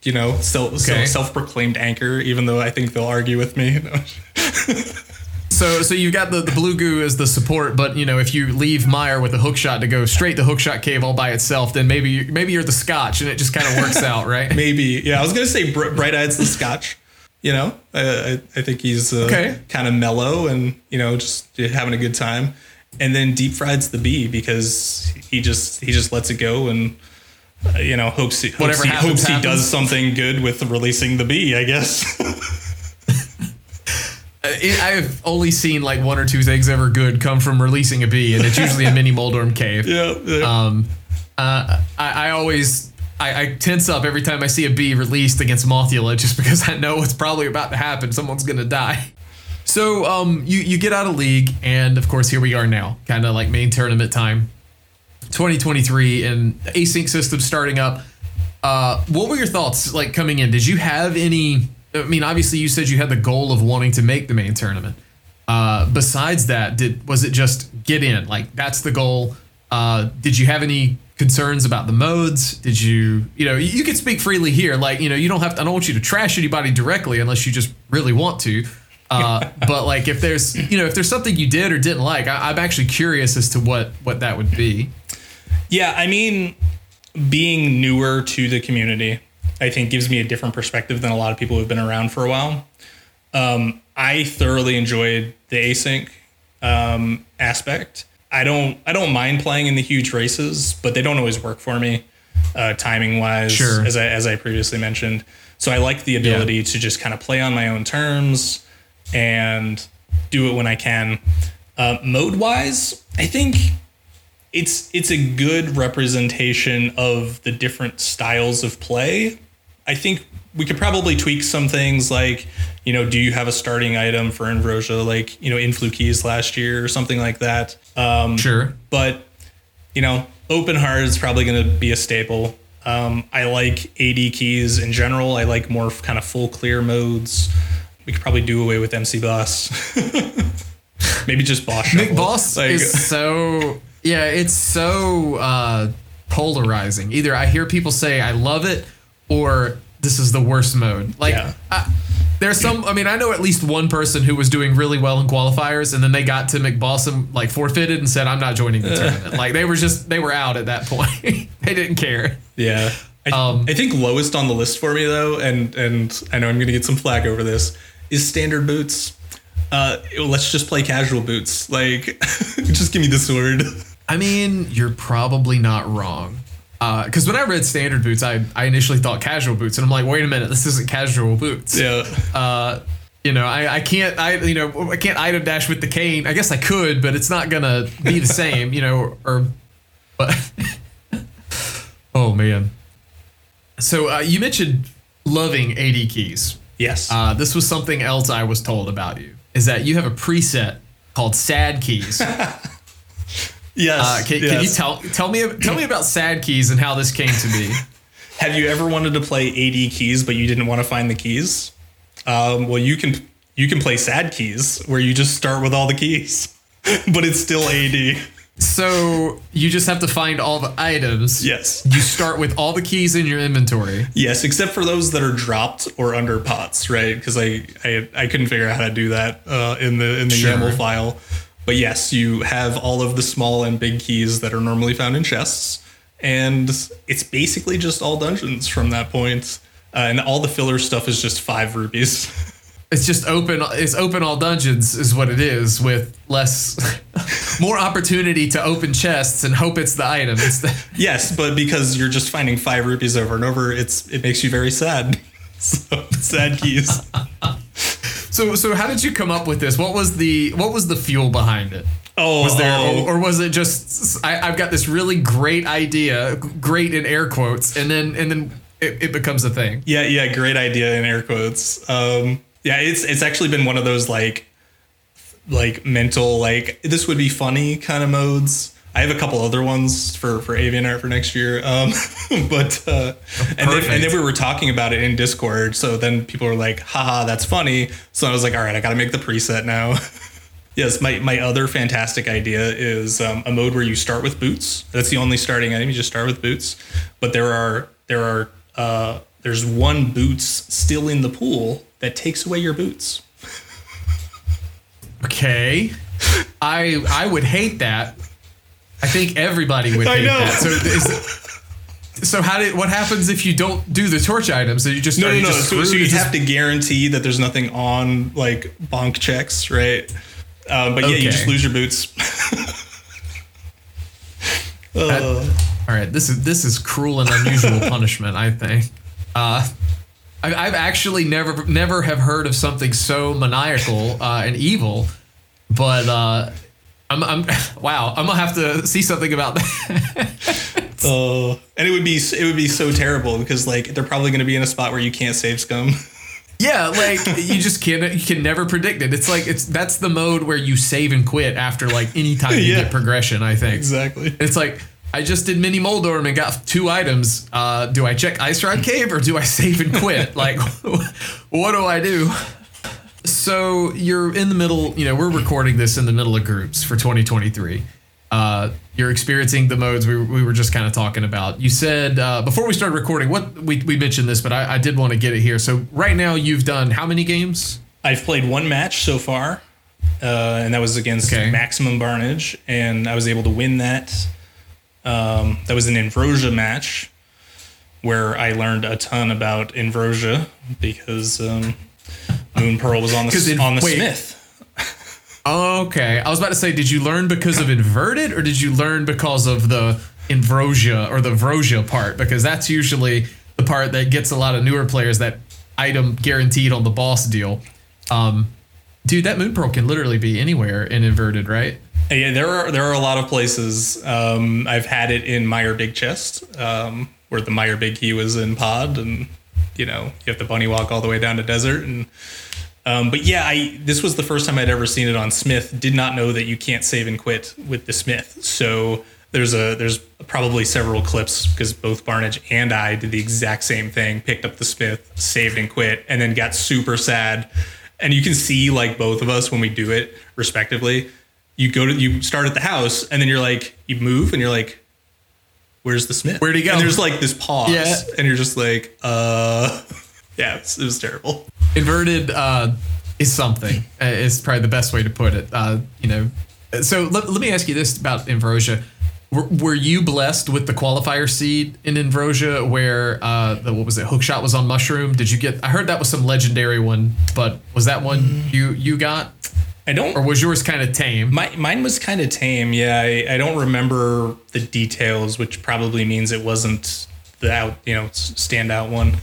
you know, self, okay. self-proclaimed anchor, even though I think they'll argue with me. so so you got the, the blue goo as the support, but, you know, if you leave Meyer with a hookshot to go straight to Hookshot Cave all by itself, then maybe, you, maybe you're the Scotch, and it just kind of works out, right? Maybe. Yeah, I was going to say Br- Bright-Eyed's the Scotch. You know, I, I think he's uh, okay. kind of mellow and, you know, just having a good time. And then Deep Fried's the bee, because he just he just lets it go and, uh, you know, hopes he, hopes, he, happens, hopes he does something good with releasing the bee, I guess. I've only seen like one or two things ever good come from releasing a bee, and it's usually a Mini Moldorm cave. Yeah. yeah. Um, uh, I, I always I, I tense up every time I see a bee released against Mothula, just because I know what's probably about to happen. Someone's going to die. So um, you, you get out of league, and of course, here we are now, kind of like main tournament time, twenty twenty-three, and the async system starting up. Uh, what were your thoughts like coming in? Did you have any, I mean, obviously you said you had the goal of wanting to make the main tournament. Uh, besides that, did was it just get in? Like, that's the goal. Uh, did you have any concerns about the modes? Did you, you know, you could speak freely here. Like, you know, you don't have to, I don't want you to trash anybody directly unless you just really want to. Uh, but like, if there's, you know, if there's something you did or didn't like, I, I'm actually curious as to what, what that would be. Yeah. I mean, being newer to the community, I think gives me a different perspective than a lot of people who've been around for a while. Um, I thoroughly enjoyed the async, um, aspect. I don't, I don't mind playing in the huge races, but they don't always work for me, uh, timing wise, sure. as I, as I previously mentioned. So I like the ability yeah. to just kind of play on my own terms and do it when I can. Uh, mode wise, I think it's it's a good representation of the different styles of play. I think we could probably tweak some things like, you know, do you have a starting item for Invrosia, like, you know, Influkeys last year or something like that. Um, sure. But, you know, open heart is probably going to be a staple. Um, I like A D keys in general. I like more kind of full clear modes. We could probably do away with M C Boss. Maybe just Boss Shuffle. Nick Boss like, is so... Yeah, it's so uh, polarizing. Either I hear people say, I love it, or this is the worst mode. Like, yeah. I, there's some... I mean, I know at least one person who was doing really well in qualifiers, and then they got to McBoss and, like, forfeited and said, I'm not joining the tournament. Like, they were just... They were out at that point. They didn't care. Yeah. I, th- um, I think lowest on the list for me, though, and, and I know I'm going to get some flack over this, is standard boots. Uh, let's just play casual boots. Like, just give me the sword. I mean, you're probably not wrong. Because uh, when I read standard boots, I, I initially thought casual boots. And I'm like, wait a minute, this isn't casual boots. Yeah. Uh, you know, I, I can't, I you know, I can't item dash with the cane. I guess I could, but it's not going to be the same, you know, or, but oh, man. So uh, you mentioned loving A D keys. Yes. Uh, this was something else I was told about you, is that you have a preset called sad keys. Yes. Uh, can, yes. Can you tell tell me tell me about sad keys and how this came to be? Have you ever wanted to play A D keys, but you didn't want to find the keys? Um, well, you can you can play sad keys, where you just start with all the keys, but it's still A D. So you just have to find all the items. Yes. You start with all the keys in your inventory. Yes, except for those that are dropped or under pots, right? Because I, I I couldn't figure out how to do that uh, in the in the sure. YAML file. But yes, you have all of the small and big keys that are normally found in chests, and it's basically just all dungeons from that point. Uh, and all the filler stuff is just five rupees. It's just open. It's open all dungeons is what it is, with less, more opportunity to open chests and hope it's the item. It's the yes, but because you're just finding five rupees over and over, it's it makes you very sad. So, sad keys. so so how did you come up with this? What was the what was the fuel behind it? Oh, was there, oh. Or, or was it just I, I've got this really great idea, great in air quotes, and then and then it, it becomes a thing. Yeah, yeah, great idea in air quotes. Um. Yeah, it's it's actually been one of those like like mental, like this would be funny kind of modes I have a couple other ones for, for avian art for next year. Um, but, uh, oh, and, then, and then we were talking about it in Discord. So then people were like, haha, that's funny. So I was like, all right, I got to make the preset now. Yes. My, my other fantastic idea is um, a mode where you start with boots. That's the only starting item. You just start with boots, but there are, there are, uh, there's one boots still in the pool that takes away your boots. Okay. I, I would hate that. I think everybody would hate that. So, is, so how did, what happens if you don't do the torch items? So you just no, no, you no. Just so, so you just have to guarantee that there's nothing on like bonk checks, right? Um, but okay. Yeah, you just lose your boots. uh. that, all right, this is this is cruel and unusual punishment, I think. Uh, I, I've actually never never have heard of something so maniacal uh, and evil, but. Uh, I'm, I'm wow. I'm gonna have to see something about that. Oh, uh, and it would be it would be so terrible because like they're probably gonna be in a spot where you can't save scum. Yeah, like you just can't. You can never predict it. It's like it's that's the mode where you save and quit after like any time you yeah. get progression. I think exactly. It's like I just did Mini Moldorm and got two items. Uh, do I check Ice Rod Cave or do I save and quit? Like, what do I do? So you're in the middle, you know, we're recording this in the middle of groups for twenty twenty-three. Uh, you're experiencing the modes we, we were just kind of talking about. You said uh, before we started recording, what we, we mentioned this, but I, I did want to get it here. So right now you've done how many games? I've played one match so far, uh, and that was against okay. Maximum Carnage, and I was able to win that. Um, that was an Invrosia match where I learned a ton about Invrosia because... Um, Moon Pearl was on the, it, on the wait. Smith. Okay. I was about to say, did you learn because of Inverted or did you learn because of the Invrosia or the Vrosia part? Because that's usually the part that gets a lot of newer players, that item guaranteed on the boss deal. Um, dude, that Moon Pearl can literally be anywhere in Inverted, right? Yeah, there are there are a lot of places. Um, I've had it in Meyer Big Chest, um, where the Meyer Big Key was in Pod, and you know, you have to bunny walk all the way down to desert. And um, but yeah, I this was the first time I'd ever seen it on Smith. Did not know that you can't save and quit with the Smith. So there's a there's probably several clips because both Barnage and I did the exact same thing. Picked up the Smith, saved and quit, and then got super sad. And you can see like both of us when we do it respectively. You go to you start at the house and then you're like you move and you're like, where's the Smith? Where'd he go? And there's like this pause, yeah. and you're just like, uh, yeah, it was, it was terrible. Inverted uh, is something. It's probably the best way to put it. Uh, you know, so let, let me ask you this about Invrosia: were, were you blessed with the qualifier seed in Invrosia, where uh, the, what was it? Hookshot was on Mushroom. Did you get? I heard that was some legendary one, but was that one mm. you you got? I don't, or was yours kind of tame? My, mine was kind of tame. Yeah, I, I don't remember the details, which probably means it wasn't the out, you know, standout one.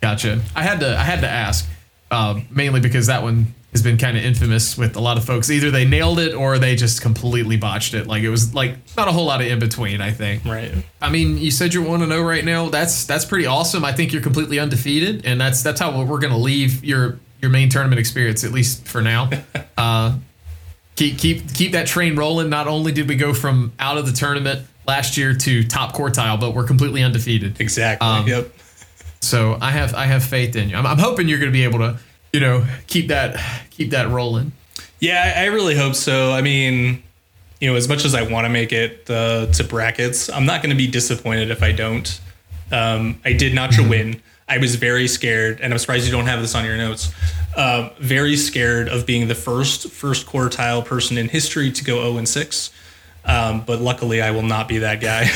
Gotcha. I had to, I had to ask, um, mainly because that one has been kind of infamous with a lot of folks. Either they nailed it or they just completely botched it. Like it was like not a whole lot of in between. I think. Right. I mean, you said you're one and zero right now. That's that's pretty awesome. I think you're completely undefeated, and that's that's how we're gonna leave your. your main tournament experience, at least for now. Uh, keep keep keep that train rolling. Not only did we go from out of the tournament last year to top quartile, but we're completely undefeated. Exactly. Um, yep. So I have I have faith in you. I'm, I'm hoping you're going to be able to, you know, keep that keep that rolling. Yeah, I really hope so. I mean, you know, as much as I want to make it uh, to brackets, I'm not going to be disappointed if I don't. Um, I did not mm-hmm. win. I was very scared, and I'm surprised you don't have this on your notes, uh, very scared of being the first first quartile person in history to go oh and six. Um, but luckily, I will not be that guy.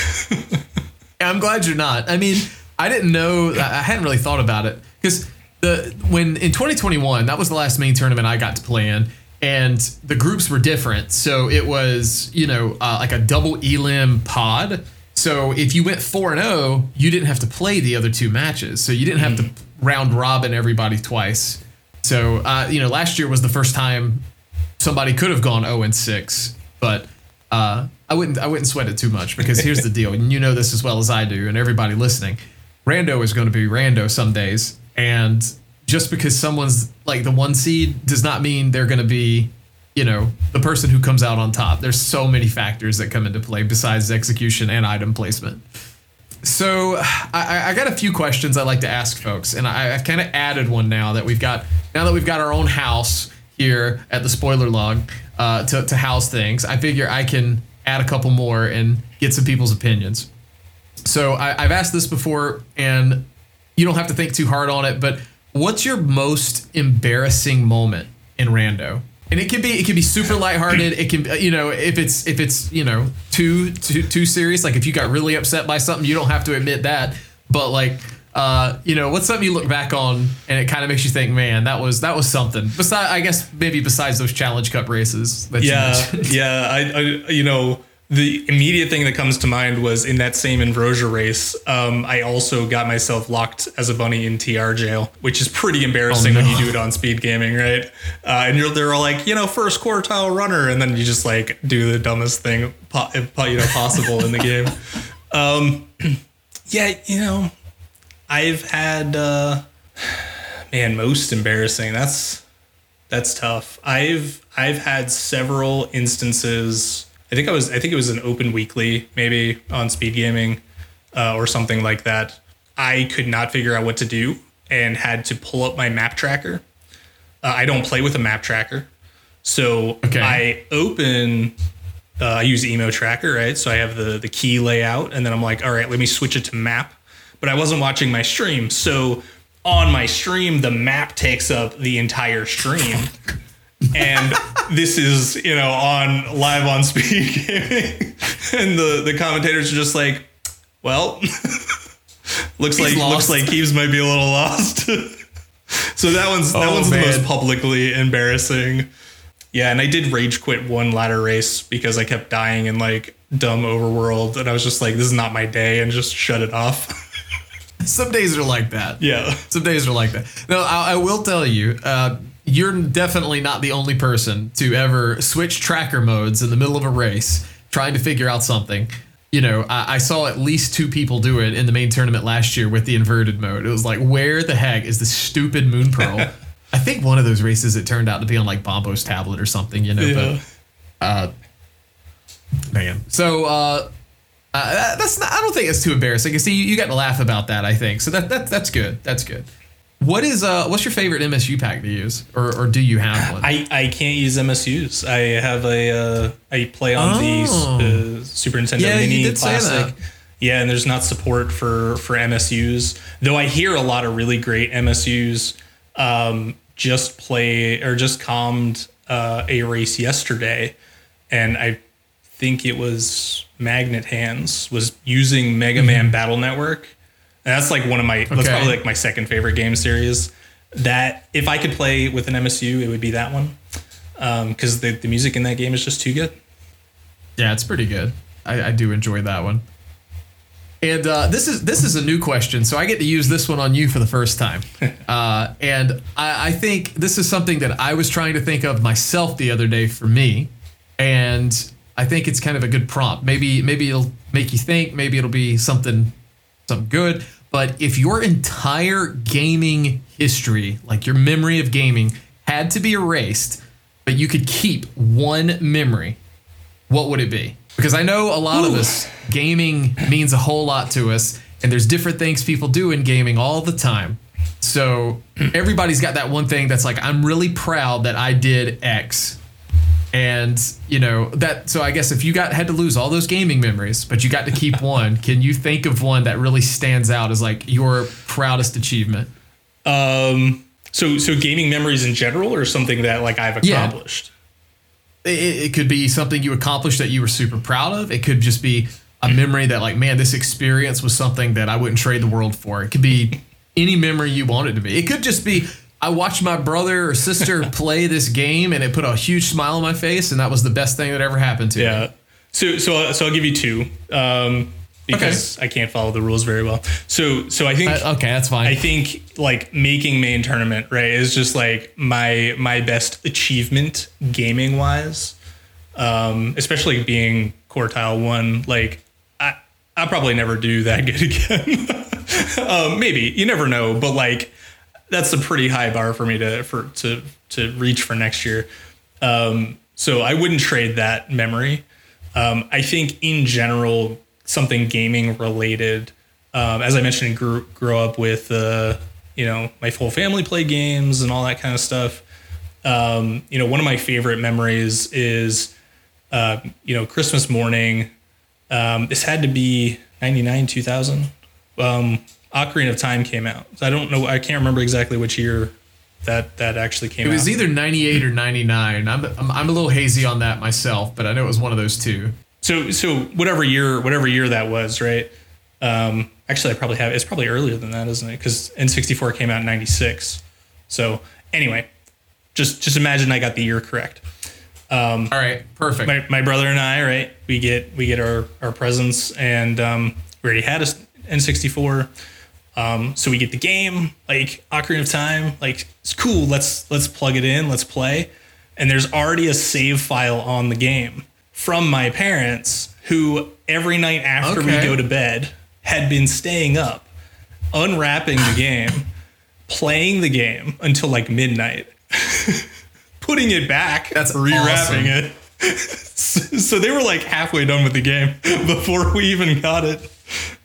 I'm glad you're not. I mean, I didn't know. I hadn't really thought about it because the when in twenty twenty-one, that was the last main tournament I got to play in. And the groups were different. So it was, you know, uh, like a double elim pod. So if you went four and oh, you didn't have to play the other two matches. So you didn't have to round robin everybody twice. So, uh, you know, last year was the first time somebody could have gone oh and six. But uh, I wouldn't I wouldn't sweat it too much because here's the deal. And you know this as well as I do and everybody listening. Rando is going to be Rando some days. And just because someone's like the one seed does not mean they're going to be you know, the person who comes out on top. There's so many factors that come into play besides execution and item placement. So I, I got a few questions I like to ask folks, and I, I've kind of added one now that we've got now that we've got our own house here at the Spoiler Log uh, to, to house things. I figure I can add a couple more and get some people's opinions. So I, I've asked this before, and you don't have to think too hard on it, but what's your most embarrassing moment in Rando? And it can be it can be super lighthearted. It can, you know, if it's if it's, you know, too too too serious, like if you got really upset by something, you don't have to admit that. But like, uh, you know, what's something you look back on and it kind of makes you think, man, that was that was something. Besides, I guess maybe besides those Challenge Cup races. That yeah, you yeah. I, I you know the immediate thing that comes to mind was in that same Invrosia race. Um, I also got myself locked as a bunny in T R jail, which is pretty embarrassing oh, no. when you do it on speed gaming, right? Uh, and you're they're all like, you know, first quartile runner, and then you just like do the dumbest thing po- you know possible in the game. Um, yeah, you know, I've had uh, man, most embarrassing. That's that's tough. I've I've had several instances. I think I was. I think it was an open weekly, maybe on speed gaming, uh, or something like that. I could not figure out what to do and had to pull up my map tracker. Uh, I don't play with a map tracker, so okay. I open. Uh, I use Emo Tracker, right? So I have the the key layout, and then I'm like, all right, let me switch it to map. But I wasn't watching my stream, so on my stream, the map takes up the entire stream. And this is, you know, on live on speed gaming, and the, the commentators are just like, well, looks He's like lost. looks like Kiebs might be a little lost. So that one's that oh, one's man. the most publicly embarrassing. Yeah, and I did rage quit one ladder race because I kept dying in like dumb overworld, and I was just like, this is not my day, and just shut it off. Some days are like that. Yeah, some days are like that. No, I, I will tell you. Uh, You're definitely not the only person to ever switch tracker modes in the middle of a race, trying to figure out something. You know, I, I saw at least two people do it in the main tournament last year with the inverted mode. It was like, where the heck is this stupid moon pearl? I think one of those races it turned out to be on like Bombos tablet or something, you know. Yeah. But uh, man, so uh, uh, that's not. I don't think it's too embarrassing. See, you, you got to laugh about that. I think so. That that that's good. That's good. What is uh? What's your favorite M S U pack to use, or or do you have one? I, I can't use M S Us. I have a uh, I play on oh. the uh, Super Nintendo yeah, Mini Classic. Yeah, and there's not support for for M S Us. Though I hear a lot of really great M S Us. Um, just play or just calmed uh, a race yesterday, and I think it was Magnet Hands was using Mega Man mm-hmm. Battle Network. And that's like one of my, okay. that's probably like my second favorite game series. That if I could play with an M S U, it would be that one. Um, cause the, the music in that game is just too good. Yeah, it's pretty good. I, I do enjoy that one. And uh, this is, this is a new question. So I get to use this one on you for the first time. uh, and I, I think this is something that I was trying to think of myself the other day for me. And I think it's kind of a good prompt. Maybe, maybe it'll make you think, maybe it'll be something, something good. But if your entire gaming history, like your memory of gaming, had to be erased, but you could keep one memory, what would it be? Because I know a lot Ooh. of us, gaming means a whole lot to us, and there's different things people do in gaming all the time. So everybody's got that one thing that's like, I'm really proud that I did X. And, you know, that, so I guess if you got had to lose all those gaming memories, but you got to keep one, can you think of one that really stands out as like your proudest achievement? Um, so, so gaming memories in general, or something that like I've accomplished? Yeah. It, it could be something you accomplished that you were super proud of. It could just be a memory that like, man, this experience was something that I wouldn't trade the world for. It could be any memory you want it to be. It could just be, I watched my brother or sister play this game, and it put a huge smile on my face, and that was the best thing that ever happened to yeah. me. Yeah. So, so, so I'll give you two um, because okay. I can't follow the rules very well. So, so I think uh, okay, that's fine. I think like making main tournament, right, is just like my my best achievement gaming wise, um, especially being quartile one. Like, I I'll probably never do that good again. um, maybe you never know, but like. That's a pretty high bar for me to for to to reach for next year. Um, So I wouldn't trade that memory. Um, I think in general, something gaming related, um, as I mentioned, grew, grew up with, uh, you know, my whole family played games and all that kind of stuff. Um, you know, one of my favorite memories is, uh, you know, Christmas morning. Um, this had to be ninety-nine, two thousand. Um, Ocarina of Time came out. So I don't know. I can't remember exactly which year that that actually came out. It was out. Either ninety-eight or ninety-nine. I'm, I'm I'm a little hazy on that myself, but I know it was one of those two. So so whatever year whatever year that was, right? Um, actually, I probably have. It's probably earlier than that, isn't it? Because N sixty-four came out in ninety-six. So anyway, just just imagine I got the year correct. Um, All right, perfect. My, my brother and I, right? We get we get our our presents, and um, we already had a N sixty-four. Um, so we get the game, like Ocarina of Time, like it's cool. Let's let's plug it in. Let's play. And there's already a save file on the game from my parents, who every night after okay. we go to bed had been staying up, unwrapping the game, playing the game until like midnight, putting it back. That's rewrapping awesome. It. So they were like halfway done with the game before we even got it.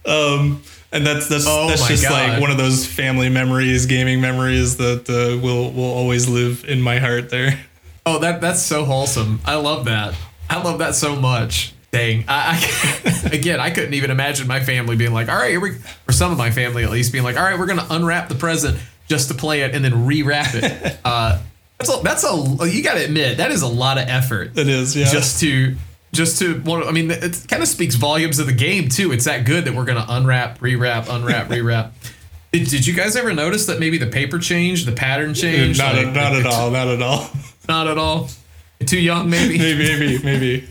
Um, And that's that's, oh that's just God. Like one of those family memories, gaming memories that uh, will will always live in my heart there. Oh, that that's so wholesome. I love that. I love that so much. Dang. I, I Again, I couldn't even imagine my family being like, all right, here we, or some of my family at least being like, all right, we're going to unwrap the present just to play it and then rewrap it. uh, that's a, that's a you got to admit, that is a lot of effort. It is, yeah. Just to... Just to, I mean, it kind of speaks volumes of the game, too. It's that good that we're going to unwrap, rewrap, unwrap, rewrap. Did, did you guys ever notice that maybe the paper changed, the pattern changed? Not, like, a, not like, at all, not at all. Not at all? Too young, maybe? Maybe, maybe, maybe.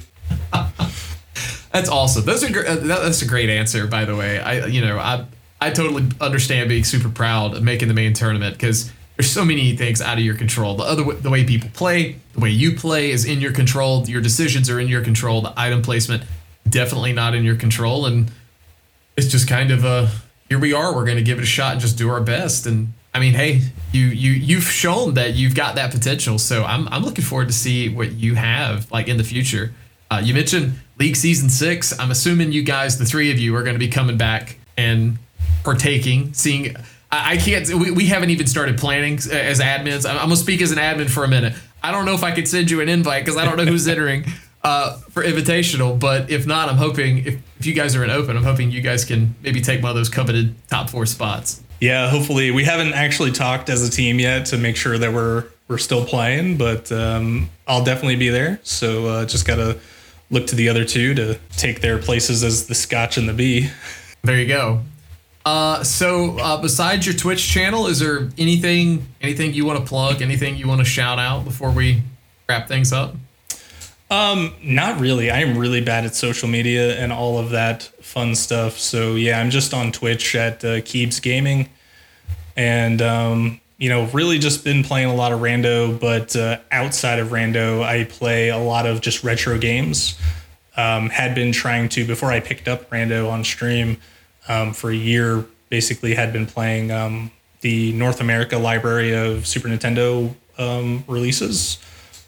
That's awesome. Those are that, That's a great answer, by the way. I, you know, I, I totally understand being super proud of making the main tournament because there's so many things out of your control. The other, the way people play, the way you play is in your control. Your decisions are in your control. The item placement, definitely not in your control. And it's just kind of a, here we are. We're going to give it a shot and just do our best. And I mean, hey, you you you've shown that you've got that potential. So I'm I'm looking forward to see what you have like in the future. Uh, you mentioned League Season Six. I'm assuming you guys, the three of you, are going to be coming back and partaking, seeing. I can't, we, we haven't even started planning as admins. I'm going to speak as an admin for a minute. I don't know if I could send you an invite because I don't know who's entering uh, for Invitational. But if not, I'm hoping if, if you guys are in open, I'm hoping you guys can maybe take one of those coveted top four spots. Yeah, hopefully. We haven't actually talked as a team yet to make sure that we're we're still playing, but um, I'll definitely be there. So uh, just got to look to the other two to take their places as the Scotch and the bee. There you go. Uh, so uh, besides your Twitch channel, is there anything anything you want to plug, anything you want to shout out before we wrap things up? Um, not really. I am really bad at social media and all of that fun stuff. So yeah, I'm just on Twitch at uh, Kiebs Gaming, and um, you know, really just been playing a lot of Rando. But uh, outside of Rando, I play a lot of just retro games. Um, had been trying to before I picked up Rando on stream. Um, for a year, basically had been playing um, the North America library of Super Nintendo um, releases.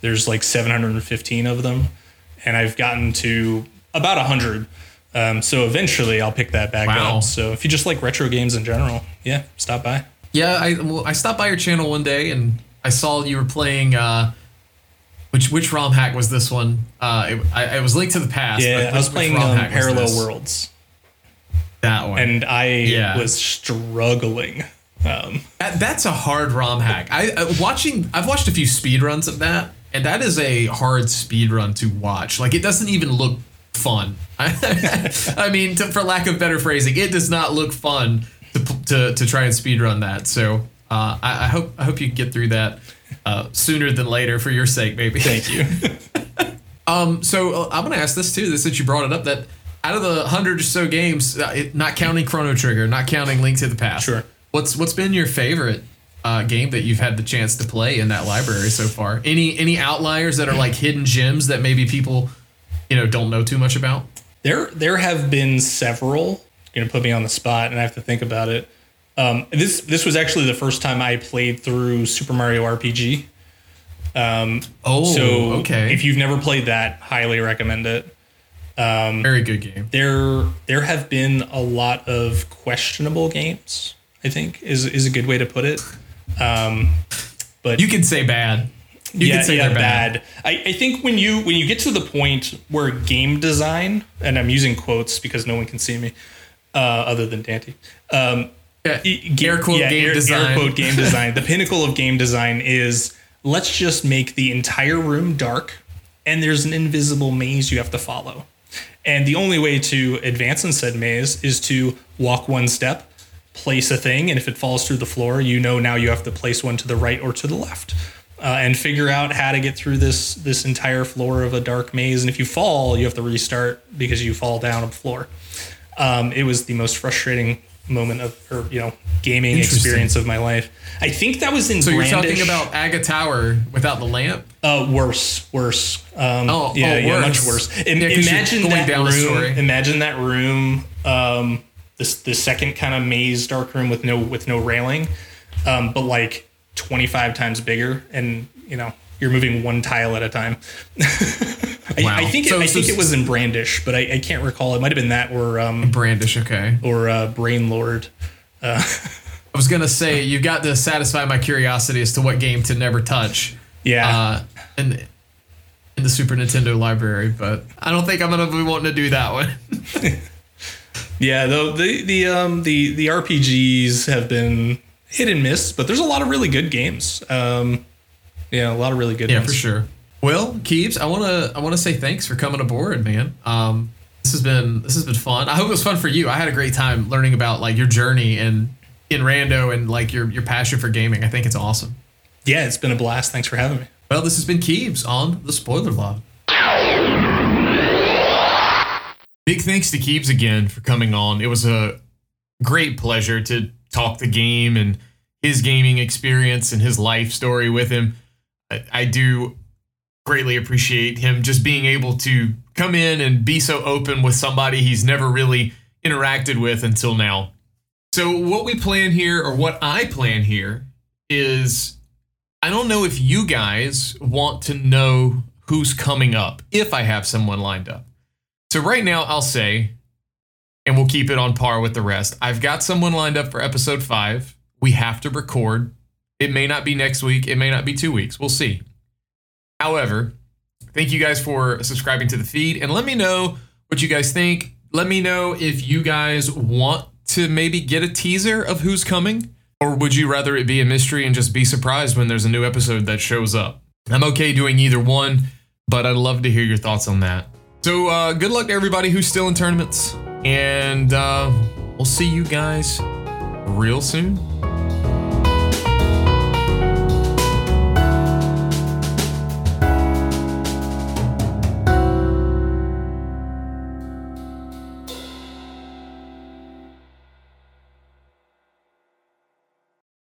There's like seven hundred fifteen of them, and I've gotten to about one hundred. Um, so eventually I'll pick that back wow. up. So if you just like retro games in general, yeah, stop by. Yeah, I well, I stopped by your channel one day, and I saw you were playing... Uh, which which ROM hack was this one? Uh, it, I, it was Linked to the Past. Yeah, I was playing um, Parallel was Worlds. That one. And I yeah. was struggling. Um, that, that's a hard ROM hack. I, I watching. I've watched a few speedruns of that, and that is a hard speedrun to watch. Like, it doesn't even look fun. I mean, to, for lack of better phrasing, it does not look fun to to, to try and speedrun that. So uh, I, I hope I hope you get through that uh, sooner than later, for your sake, maybe. Thank you. um. So uh, I'm gonna ask this too. Since you brought it up, that. Out of the hundred or so games, not counting Chrono Trigger, not counting Link to the Past, sure. What's what's been your favorite uh, game that you've had the chance to play in that library so far? Any any outliers that are like hidden gems that maybe people, you know, don't know too much about? There there have been several. You're gonna put me on the spot, and I have to think about it. Um, this this was actually the first time I played through Super Mario R P G. Um, oh, so okay. If you've never played that, highly recommend it. Um, Very good game. There, there have been a lot of questionable games, I think, is is a good way to put it. Um, but you can say bad. You yeah, can say yeah, they're bad. bad. I, I think when you when you get to the point where game design, and I'm using quotes because no one can see me, uh, other than Dante. Um, yeah, game, air quote yeah, game air, design. Air quote game design. The pinnacle of game design is let's just make the entire room dark, and there's an invisible maze you have to follow. And the only way to advance in said maze is to walk one step, place a thing, and if it falls through the floor, you know now you have to place one to the right or to the left, uh, and figure out how to get through this this entire floor of a dark maze. And if you fall, you have to restart because you fall down a floor. Um, it was the most frustrating moment of, or you know, gaming experience of my life. I think that was in so Brandish. You're talking about Aga Tower without the lamp? Uh, worse, worse. Um, oh, yeah, oh, yeah, worse. much worse. I, yeah, imagine that down room. Imagine that room. Um, this the second kind of maze, dark room with no with no railing, um, but like twenty-five times bigger, and you know you're moving one tile at a time. I, wow. I think it, so, I so, think it was in Brandish, but I, I can't recall. It might have been that or um, Brandish, okay, or uh, Brain Lord. Uh, I was gonna say you got to satisfy my curiosity as to what game to never touch. Yeah, uh, in, in the Super Nintendo library, but I don't think I'm gonna be wanting to do that one. Yeah, though the the um the the R P Gs have been hit and miss, but there's a lot of really good games. Um, yeah, a lot of really good. Yeah, ones. For sure. Well, Kiebs, I wanna I wanna say thanks for coming aboard, man. Um, this has been this has been fun. I hope it was fun for you. I had a great time learning about like your journey and in Rando and like your your passion for gaming. I think it's awesome. Yeah, it's been a blast. Thanks for having me. Well, this has been Kiebs on the Spoiler Log. Big thanks to Kiebs again for coming on. It was a great pleasure to talk the game and his gaming experience and his life story with him. I, I do greatly appreciate him just being able to come in and be so open with somebody he's never really interacted with until now. So what we plan here, or what I plan here, is I don't know if you guys want to know who's coming up, if I have someone lined up. So right now I'll say, and we'll keep it on par with the rest, I've got someone lined up for episode five. We have to record. It may not be next week. It may not be two weeks. We'll see. However, thank you guys for subscribing to the feed, and let me know what you guys think. Let me know if you guys want to maybe get a teaser of who's coming, or would you rather it be a mystery and just be surprised when there's a new episode that shows up? I'm okay doing either one, but I'd love to hear your thoughts on that. So uh, good luck to everybody who's still in tournaments, and uh, we'll see you guys real soon.